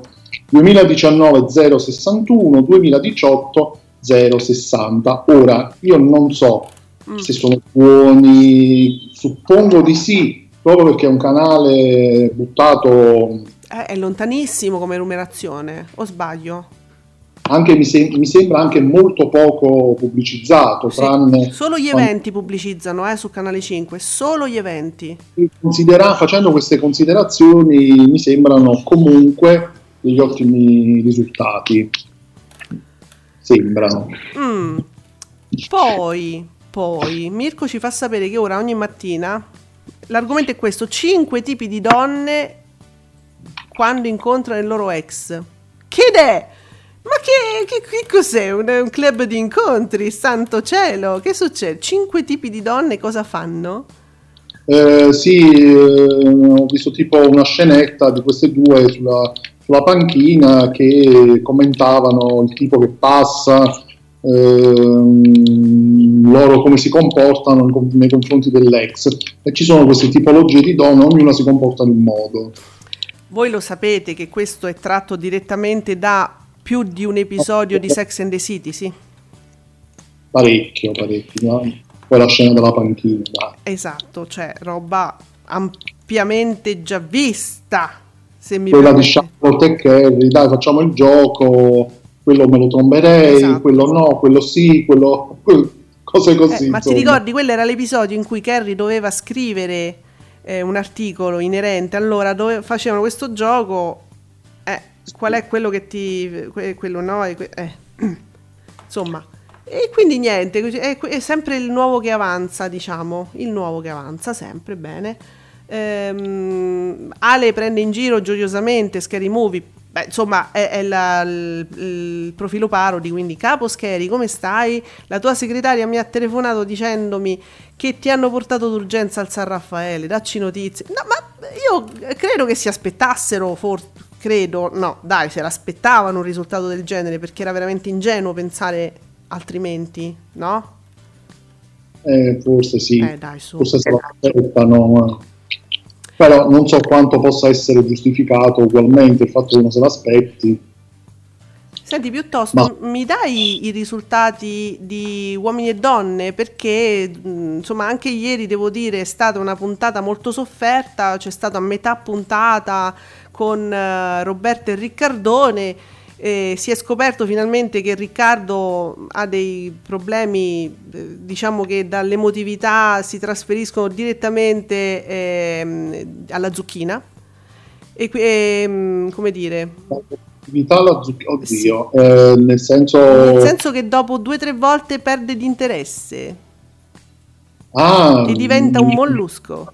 2019 0,61, 2018 0,60. Ora io non so se sono buoni, suppongo di sì, proprio perché è un canale buttato, è lontanissimo come numerazione, o sbaglio? Anche mi sembra anche molto poco pubblicizzato, sì, tranne solo gli eventi pubblicizzano su Canale 5, solo gli eventi. Facendo queste considerazioni mi sembrano comunque degli ottimi risultati. Sembrano. Poi Mirko ci fa sapere che ora ogni mattina l'argomento è questo: 5 tipi di donne quando incontrano il loro ex. Che è? Ma che cos'è? Un club di incontri? Santo cielo! Che succede? 5 tipi di donne, cosa fanno? Ho visto tipo una scenetta di queste due sulla panchina che commentavano il tipo che passa, loro come si comportano nei confronti dell'ex, e ci sono queste tipologie di donne, ognuna si comporta in un modo. Voi lo sapete che questo è tratto direttamente da più di un episodio di Sex and the City, sì? Parecchio, no? Poi la scena della panchina, dai. Esatto, cioè roba ampiamente già vista. Quella di Charlotte e Kerry, dai, facciamo il gioco, quello me lo tromberei, esatto. Quello no, quello sì, quello cose così. Ma insomma, ti ricordi, quello era l'episodio in cui Kerry doveva scrivere un articolo inerente, allora facevano questo gioco, qual è quello che ti... quello no, insomma, e quindi niente, è sempre il nuovo che avanza, diciamo, il nuovo che avanza, sempre bene. Ale prende in giro gioiosamente Scary Movie, insomma è il profilo parodi, quindi capo Scary, come stai? La tua segretaria mi ha telefonato dicendomi che ti hanno portato d'urgenza al San Raffaele, dacci notizie. No, ma io credo che si aspettassero, se l'aspettavano un risultato del genere, perché era veramente ingenuo pensare altrimenti, no? Forse sì, dai, forse se lo aspettano, però non so quanto possa essere giustificato ugualmente il fatto che uno se l'aspetti. Senti, piuttosto mi dai i risultati di Uomini e Donne, perché insomma anche ieri devo dire è stata una puntata molto sofferta, c'è stata a metà puntata con Roberto e Riccardone, si è scoperto finalmente che Riccardo ha dei problemi, diciamo che dall'emotività si trasferiscono direttamente alla zucchina, e come dire, alla zucchina, oddio, sì. Nel senso che dopo 2 o 3 volte perde di interesse e diventa un mollusco.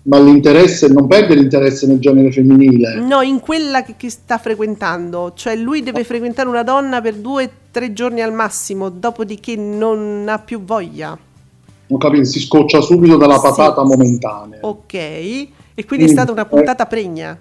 Ma l'interesse, non perde l'interesse nel genere femminile? No, in quella che sta frequentando, cioè lui deve frequentare una donna per 2 o 3 giorni al massimo, dopodiché non ha più voglia. Non capisco, si scoccia subito dalla patata momentanea. Ok, e quindi è stata una puntata pregna.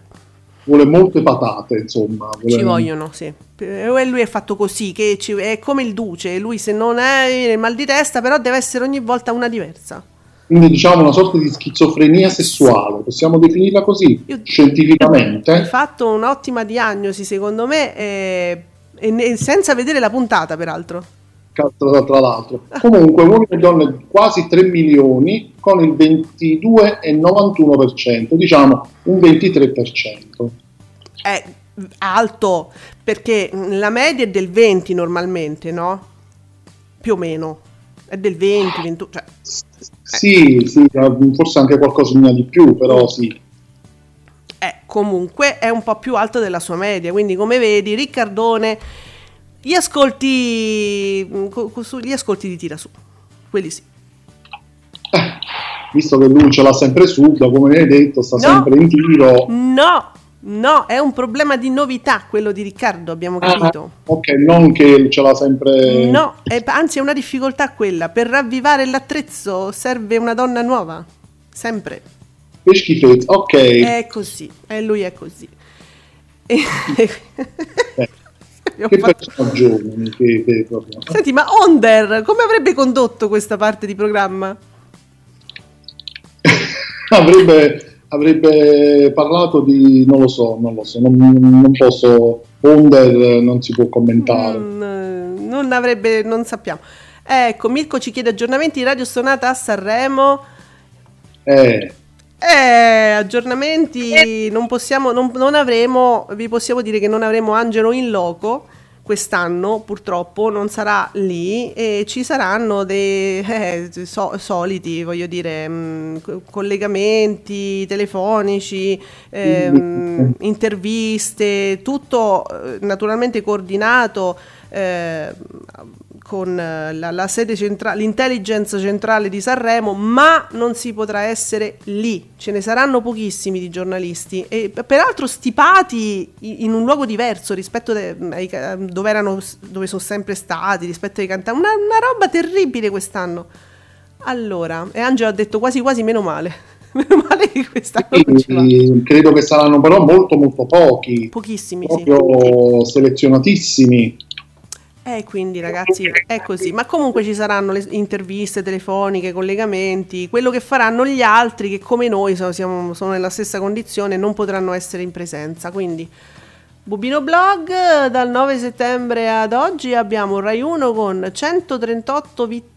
Vuole molte patate, insomma. Ci vogliono, sì. E lui è fatto così, che è come il duce, lui se non è mal di testa, però deve essere ogni volta una diversa. Quindi diciamo una sorta di schizofrenia sessuale, possiamo definirla così, scientificamente. Hai fatto un'ottima diagnosi secondo me, e senza vedere la puntata peraltro. tra l'altro. Comunque Uomini e Donne quasi 3 milioni con il 22,91%, diciamo un 23%. È alto, perché la media è del 20 normalmente, no? Più o meno. È del 20, 21, cioè. Sì, sì, forse anche qualcosina di più, però sì. Comunque è un po' più alto della sua media, quindi come vedi Riccardone, gli ascolti li tira su, quelli sì. Visto che lui ce l'ha sempre su, come hai detto, sta sempre in tiro. No, è un problema di novità quello di Riccardo, abbiamo capito. Ok, non che ce l'ha sempre... No, anzi è una difficoltà quella, per ravvivare l'attrezzo serve una donna nuova, sempre. Che schifezza, ok. È così, lui è così. Che facciamo giovani, che proprio... Senti, ma Onder, come avrebbe condotto questa parte di programma? Avrebbe parlato di non lo so, non posso, Onder non si può commentare, non avrebbe, non sappiamo. Ecco, Mirko ci chiede aggiornamenti Radio Stonata a Sanremo. Aggiornamenti non possiamo, non avremo, vi possiamo dire che non avremo Angelo in loco quest'anno, purtroppo non sarà lì, e ci saranno dei soliti, voglio dire, collegamenti telefonici, interviste, tutto naturalmente coordinato con la sede centrale, l'intelligence centrale di Sanremo, ma non si potrà essere lì, ce ne saranno pochissimi di giornalisti, e peraltro stipati in un luogo diverso rispetto dove sono sempre stati, rispetto ai cantanti, una roba terribile quest'anno. Allora, e Angelo ha detto quasi quasi meno male che quest'anno sì, credo che saranno però molto pochi, pochissimi, proprio sì, selezionatissimi. Quindi ragazzi è così, ma comunque ci saranno le interviste telefoniche, collegamenti, quello che faranno gli altri che come noi sono nella stessa condizione, non potranno essere in presenza. Quindi Bubino Blog, dal 9 settembre ad oggi abbiamo Rai 1 con 138 vittorie,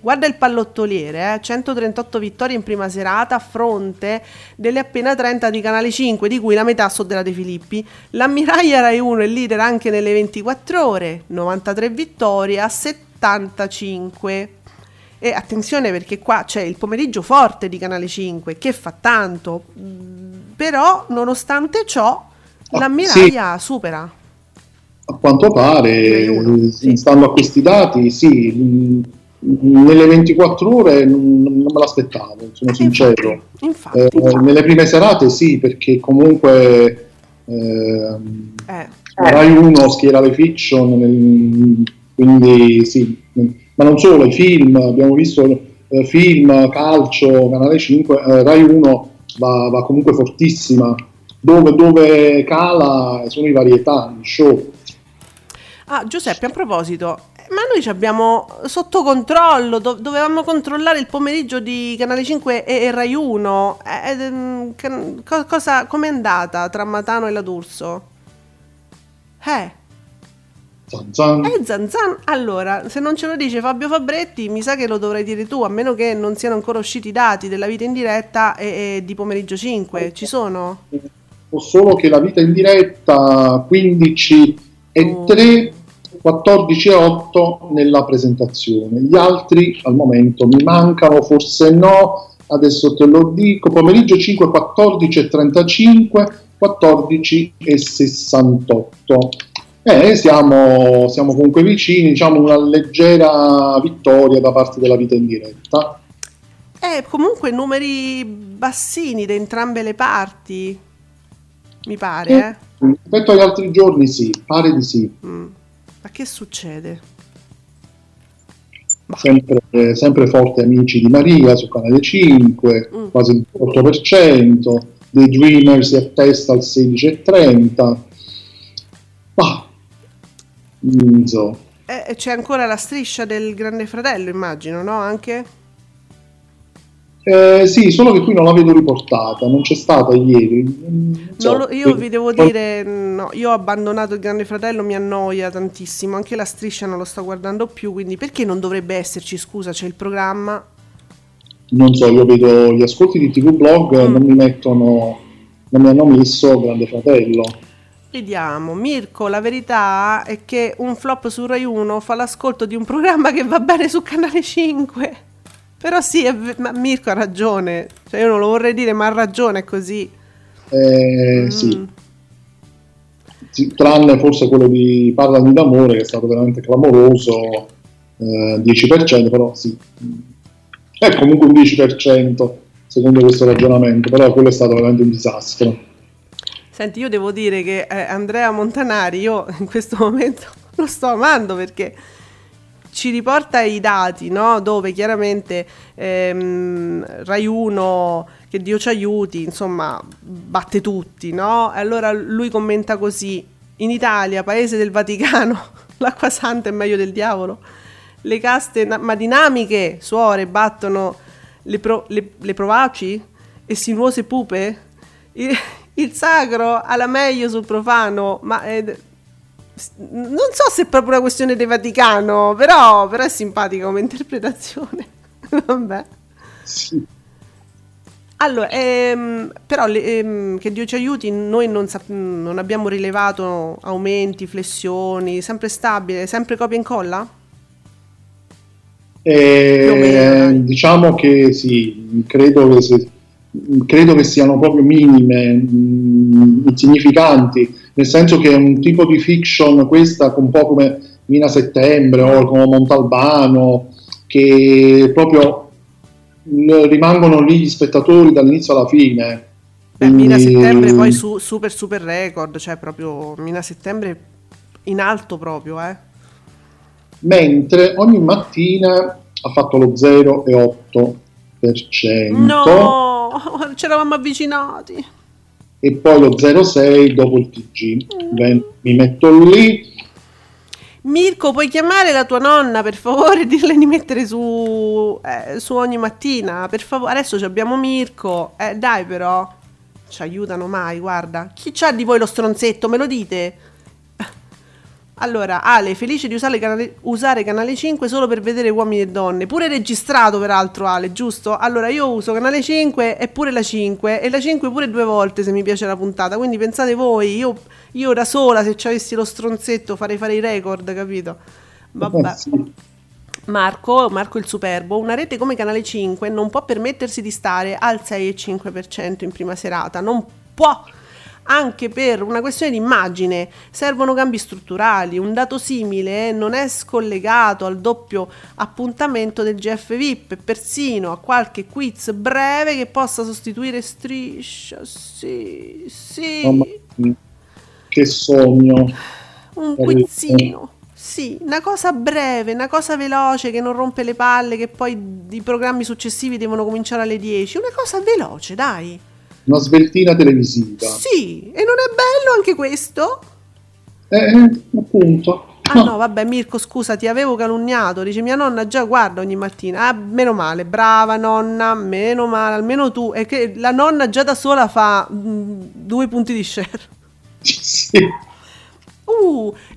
guarda il pallottoliere, 138 vittorie in prima serata a fronte delle appena 30 di Canale 5, di cui la metà sono della De Filippi. L'ammiraglia Rai 1 è leader anche nelle 24 ore, 93 vittorie a 75. E attenzione, perché qua c'è il pomeriggio forte di Canale 5 che fa tanto, però nonostante ciò l'ammiraglia supera. A quanto pare, stando a questi dati, sì, nelle 24 ore non me l'aspettavo, sono sincero. Infatti. Nelle prime serate sì, perché comunque Rai 1 schiera le fiction, quindi sì, ma non solo, i film, abbiamo visto film, calcio, Canale 5, Rai 1 va comunque fortissima, dove cala sono i varietà, i show. Giuseppe, a proposito, ma noi ci abbiamo sotto controllo, dovevamo controllare il pomeriggio di Canale 5 e Rai 1, com'è andata tra Matano e la D'Urso? Zanzan. Allora, se non ce lo dice Fabio Fabretti, mi sa che lo dovrai dire tu, a meno che non siano ancora usciti i dati della vita in diretta e di pomeriggio 5, ci sono? O solo che la vita in diretta 15... e 3, 14 e 8 nella presentazione. Gli altri al momento mi mancano, forse no, adesso te lo dico. Pomeriggio 5, 14 e 35, 14 e 68. Siamo comunque vicini, diciamo una leggera vittoria da parte della vita in diretta. Comunque numeri bassini da entrambe le parti, mi pare, Rispetto agli altri giorni sì, pare di sì. Ma che succede? Sempre forte Amici di Maria su Canale 5, quasi il 8%, dei Dreamer si attesta al 16,30%. C'è ancora la striscia del Grande Fratello, immagino, no? Anche? Sì, solo che qui non la vedo riportata, non c'è stata ieri. Io vi devo dire, no, io ho abbandonato il Grande Fratello, mi annoia tantissimo, anche la Striscia non lo sto guardando più, quindi perché non dovrebbe esserci, scusa, c'è il programma? Non so, io vedo gli ascolti di TV Blog, non mi hanno messo Grande Fratello. Vediamo, Mirko, la verità è che un flop su Rai 1 fa l'ascolto di un programma che va bene su Canale 5. Però sì, ma Mirko ha ragione, cioè io non lo vorrei dire, ma ha ragione, è così. Sì, tranne forse quello di Parlami d'amore, che è stato veramente clamoroso, 10%, però sì, è comunque un 10% secondo questo ragionamento, però quello è stato veramente un disastro. Senti, io devo dire che Andrea Montanari, io in questo momento lo sto amando perché ci riporta i dati, no? Dove chiaramente Rai 1, Che Dio ci aiuti, insomma, batte tutti, no? Allora lui commenta così: in Italia, paese del Vaticano, l'acqua santa è meglio del diavolo, le caste ma dinamiche suore battono le provaci e sinuose pupe, il sacro alla meglio sul profano, ma... non so se è proprio una questione del Vaticano, però è simpatica come interpretazione. Vabbè. Sì. Allora, però Che Dio ci aiuti, noi non abbiamo rilevato aumenti, flessioni, sempre stabile, sempre copia e incolla? Diciamo che sì, credo che siano proprio minime, insignificanti, nel senso che è un tipo di fiction questa un po' come Mina Settembre o come Montalbano, che proprio rimangono lì gli spettatori dall'inizio alla fine. Quindi... Mina Settembre poi su super record, cioè proprio Mina Settembre in alto proprio, mentre Ogni mattina ha fatto lo 0,8%. No, ci eravamo avvicinati. E poi lo 0,6 dopo il TG. Beh, mi metto lì. Mirko, puoi chiamare la tua nonna per favore e dirle di mettere su Ogni mattina, per favore? Adesso abbiamo Mirko, dai, però ci aiutano mai, guarda. Chi c'ha di voi lo stronzetto, me lo dite? Allora, Ale, felice di usare Canale 5 solo per vedere Uomini e Donne, pure registrato peraltro, Ale, giusto? Allora, io uso Canale 5 e pure la 5, e la 5 pure 2 volte se mi piace la puntata, quindi pensate voi, io da sola, se ci avessi lo stronzetto, farei fare i record, capito? Vabbè. Marco il Superbo, una rete come Canale 5 non può permettersi di stare al 6,5% in prima serata, non può! Anche per una questione di immagine servono cambi strutturali. Un dato simile non è scollegato al doppio appuntamento del GF VIP, persino a qualche quiz breve che possa sostituire Striscia. Sì. Oh, che sogno. Un quizzino. Sì, una cosa breve, una cosa veloce che non rompe le palle, che poi i programmi successivi devono cominciare alle 10. Una cosa veloce, dai. Una sveltina televisiva. Sì, e non è bello anche questo? Appunto. Ah no, vabbè, Mirko, scusa, ti avevo calunniato. Dice, mia nonna già guarda Ogni mattina. Ah, meno male, brava nonna, meno male, almeno tu. È che la nonna già da sola fa 2 punti di share. Sì.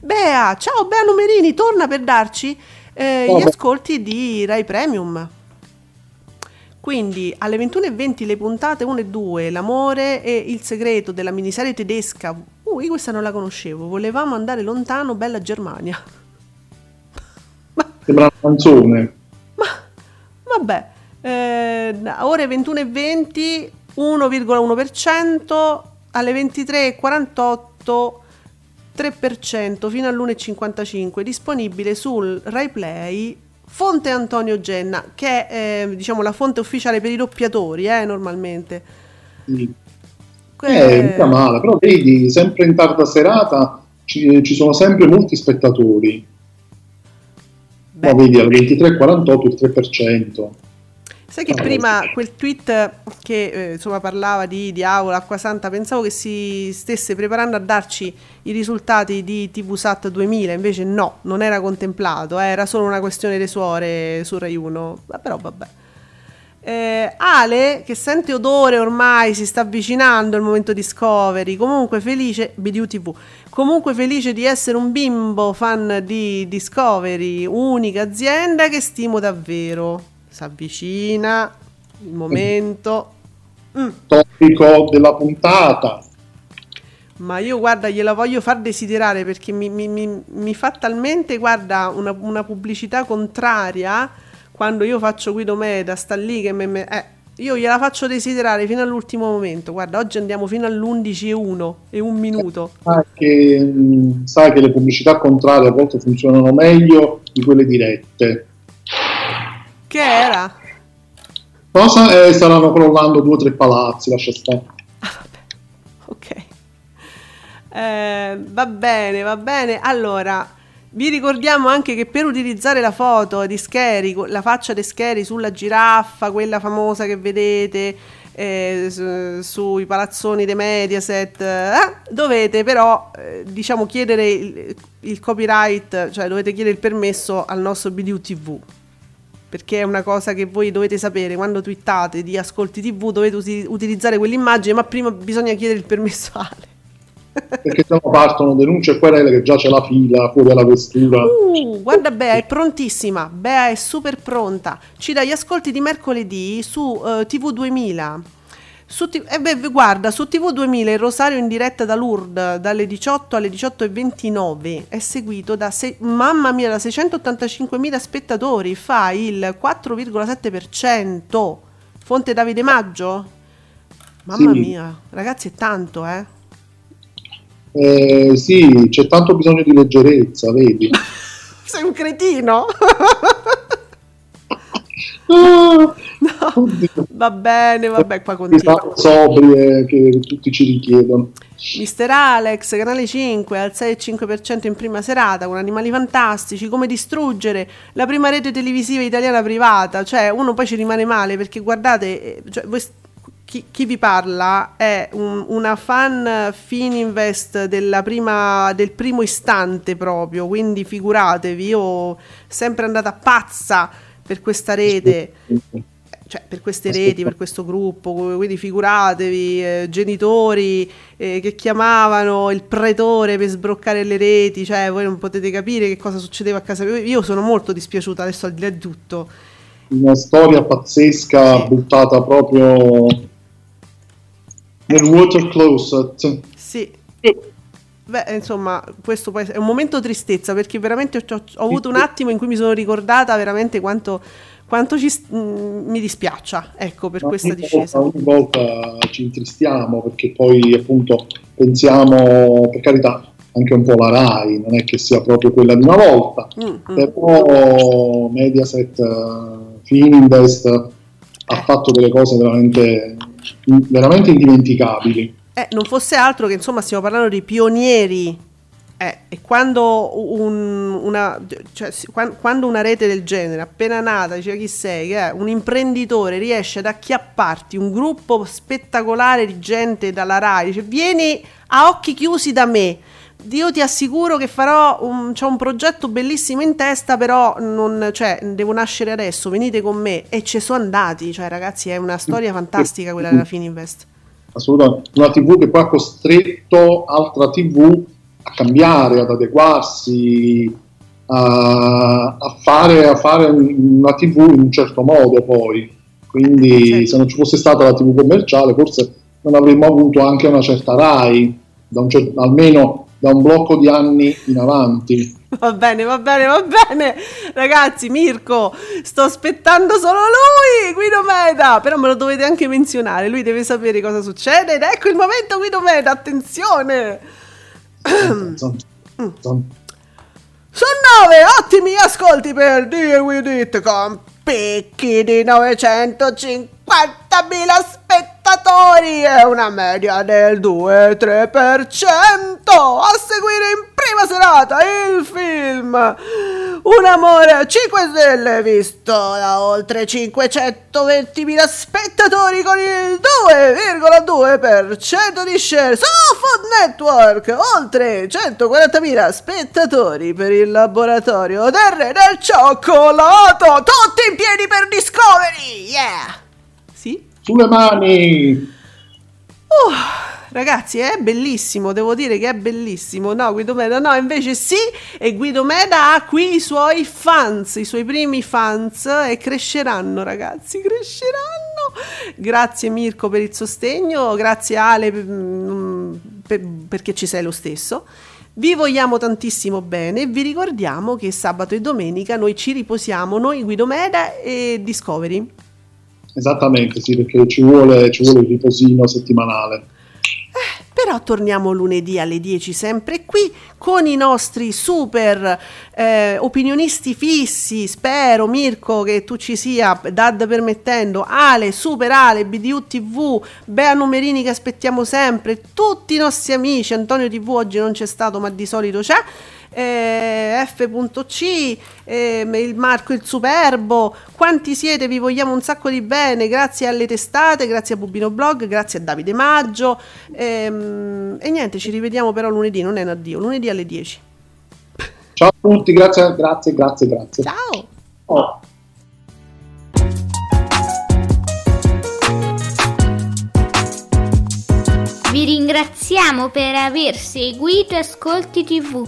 Bea, ciao Bea Numerini, torna per darci gli ascolti di Rai Premium. Quindi alle 21:20 le puntate 1 e 2, l'amore e il segreto della miniserie tedesca. Io questa non la conoscevo, volevamo andare lontano, bella Germania. Sembra una canzone. Ma vabbè, ore 21:20, 1,1%, alle 23:48, 3%, fino all'1,55, disponibile sul Rai Play. Fonte Antonio Genna, che è diciamo la fonte ufficiale per i doppiatori, normalmente. Sì. Non è male, però vedi, sempre in tarda serata ci sono sempre molti spettatori. Ma vedi, al 23,48 il 3%. Sai che prima quel tweet che insomma parlava di diavolo, acqua santa, pensavo che si stesse preparando a darci i risultati di TVSAT 2000, invece no, non era contemplato, era solo una questione delle suore su Rai 1, però vabbè. Ale, che sente odore ormai, si sta avvicinando il momento Discovery, comunque felice BDU TV, comunque felice di essere un bimbo fan di Discovery, unica azienda che stimo davvero. Si avvicina il momento topico della puntata, ma io guarda gliela voglio far desiderare, perché mi fa talmente, guarda, una pubblicità contraria. Quando io faccio Guido Meda, sta lì che io gliela faccio desiderare fino all'ultimo momento. Guarda, oggi andiamo fino all'11:01 e un minuto. Sai che le pubblicità contrarie a volte funzionano meglio di quelle dirette. Che era? Cosa? Stavano crollando 2 o 3 palazzi, lascia stare. Ah, vabbè. Ok. Va bene, va bene. Allora... vi ricordiamo anche che per utilizzare la foto di Scary, la faccia di Scary sulla giraffa, quella famosa che vedete sui palazzoni dei Mediaset, dovete però diciamo chiedere il copyright, cioè dovete chiedere il permesso al nostro BDU TV, perché è una cosa che voi dovete sapere. Quando twittate di Ascolti TV dovete utilizzare quell'immagine, ma prima bisogna chiedere il permesso a Ale. Perché se no partono denunce e querele, che già c'è la fila fuori dalla questura. Guarda, Bea è prontissima, Bea è super pronta, ci dà gli ascolti di mercoledì su TV 2000, su guarda, su TV 2000 il rosario in diretta da Lourdes dalle 18 alle 18:29 è seguito da mamma mia, da 685.000 spettatori, fa il 4,7%, fonte Davide Maggio. Mamma mia ragazzi, è tanto, sì, c'è tanto bisogno di leggerezza, vedi? Sei un cretino. No, va bene, vabbè, qua continuo. Sobrie che tutti ci richiedono. Mister Alex, Canale 5 al 6,5% in prima serata con Animali fantastici, come distruggere la prima rete televisiva italiana privata. Cioè uno poi ci rimane male, perché guardate, cioè, voi chi vi parla è una fan Fininvest del primo istante proprio, quindi figuratevi, io sempre andata pazza per questa rete, cioè per queste reti, per questo gruppo, quindi figuratevi, genitori che chiamavano il pretore per sbloccare le reti, cioè voi non potete capire che cosa succedeva a casa mia. Io sono molto dispiaciuta adesso, al di là di tutto. Una storia pazzesca buttata proprio... nel water closet. Sì. Beh, insomma, questo poi è un momento tristezza, perché veramente ho avuto un attimo in cui mi sono ricordata veramente quanto mi dispiaccia, ecco, per questa discesa. Ogni volta ci intristiamo, perché poi appunto pensiamo, per carità, anche un po' la Rai, non è che sia proprio quella di una volta, però Mediaset Fininvest ha fatto delle cose veramente... veramente indimenticabili. Non fosse altro che, insomma, stiamo parlando di pionieri, e quando una rete del genere appena nata, diceva chi sei, che un imprenditore riesce ad acchiapparti un gruppo spettacolare di gente dalla Rai, dice vieni a occhi chiusi da me, io ti assicuro che c'ho un progetto bellissimo in testa, però devo nascere adesso, venite con me, e ci sono andati. Cioè ragazzi, è una storia fantastica quella della Fininvest, assolutamente, una TV che poi ha costretto altra TV a cambiare, ad adeguarsi, a fare una TV in un certo modo poi, quindi certo. Se non ci fosse stata la TV commerciale forse non avremmo avuto anche una certa Rai, almeno da un blocco di anni in avanti. Va bene, va bene, va bene. Ragazzi, Mirko, sto aspettando solo lui, Guido Meda, però me lo dovete anche menzionare, lui deve sapere cosa succede, ed ecco il momento Guido Meda, attenzione. Sono 9 ottimi ascolti per Deal With It, con picchi di 950.000 spettatori e una media del 2-3%. A seguire in prima serata il film Un amore a 5 stelle, visto da oltre 520.000 spettatori con il 2,2% di share. Su Food Network oltre 140.000 spettatori per il laboratorio del Re del Cioccolato. Tutti in piedi per Discovery, yeah! Sulle mani! Ragazzi, è bellissimo, devo dire che è bellissimo. No, Guido Meda no, invece sì, e Guido Meda ha qui i suoi fans, i suoi primi fans, e cresceranno, ragazzi, cresceranno. Grazie Mirko per il sostegno, grazie Ale perché ci sei lo stesso. Vi vogliamo tantissimo bene, vi ricordiamo che sabato e domenica noi ci riposiamo, noi Guido Meda e Discovery. Esattamente, sì, perché ci vuole il riposino settimanale. Però torniamo lunedì alle 10 sempre qui con i nostri super opinionisti fissi, spero Mirko che tu ci sia, Dad permettendo, Ale, Super Ale, BDU TV, Bea Numerini che aspettiamo sempre, tutti i nostri amici, Antonio TV oggi non c'è stato ma di solito c'è, F.C, il Marco il Superbo, quanti siete, vi vogliamo un sacco di bene, grazie alle testate, grazie a Bubino Blog, grazie a Davide Maggio, e niente, ci rivediamo però lunedì, non è un addio, lunedì alle 10. Ciao a tutti, grazie. Ciao. Oh. Vi ringraziamo per aver seguito Ascolti TV.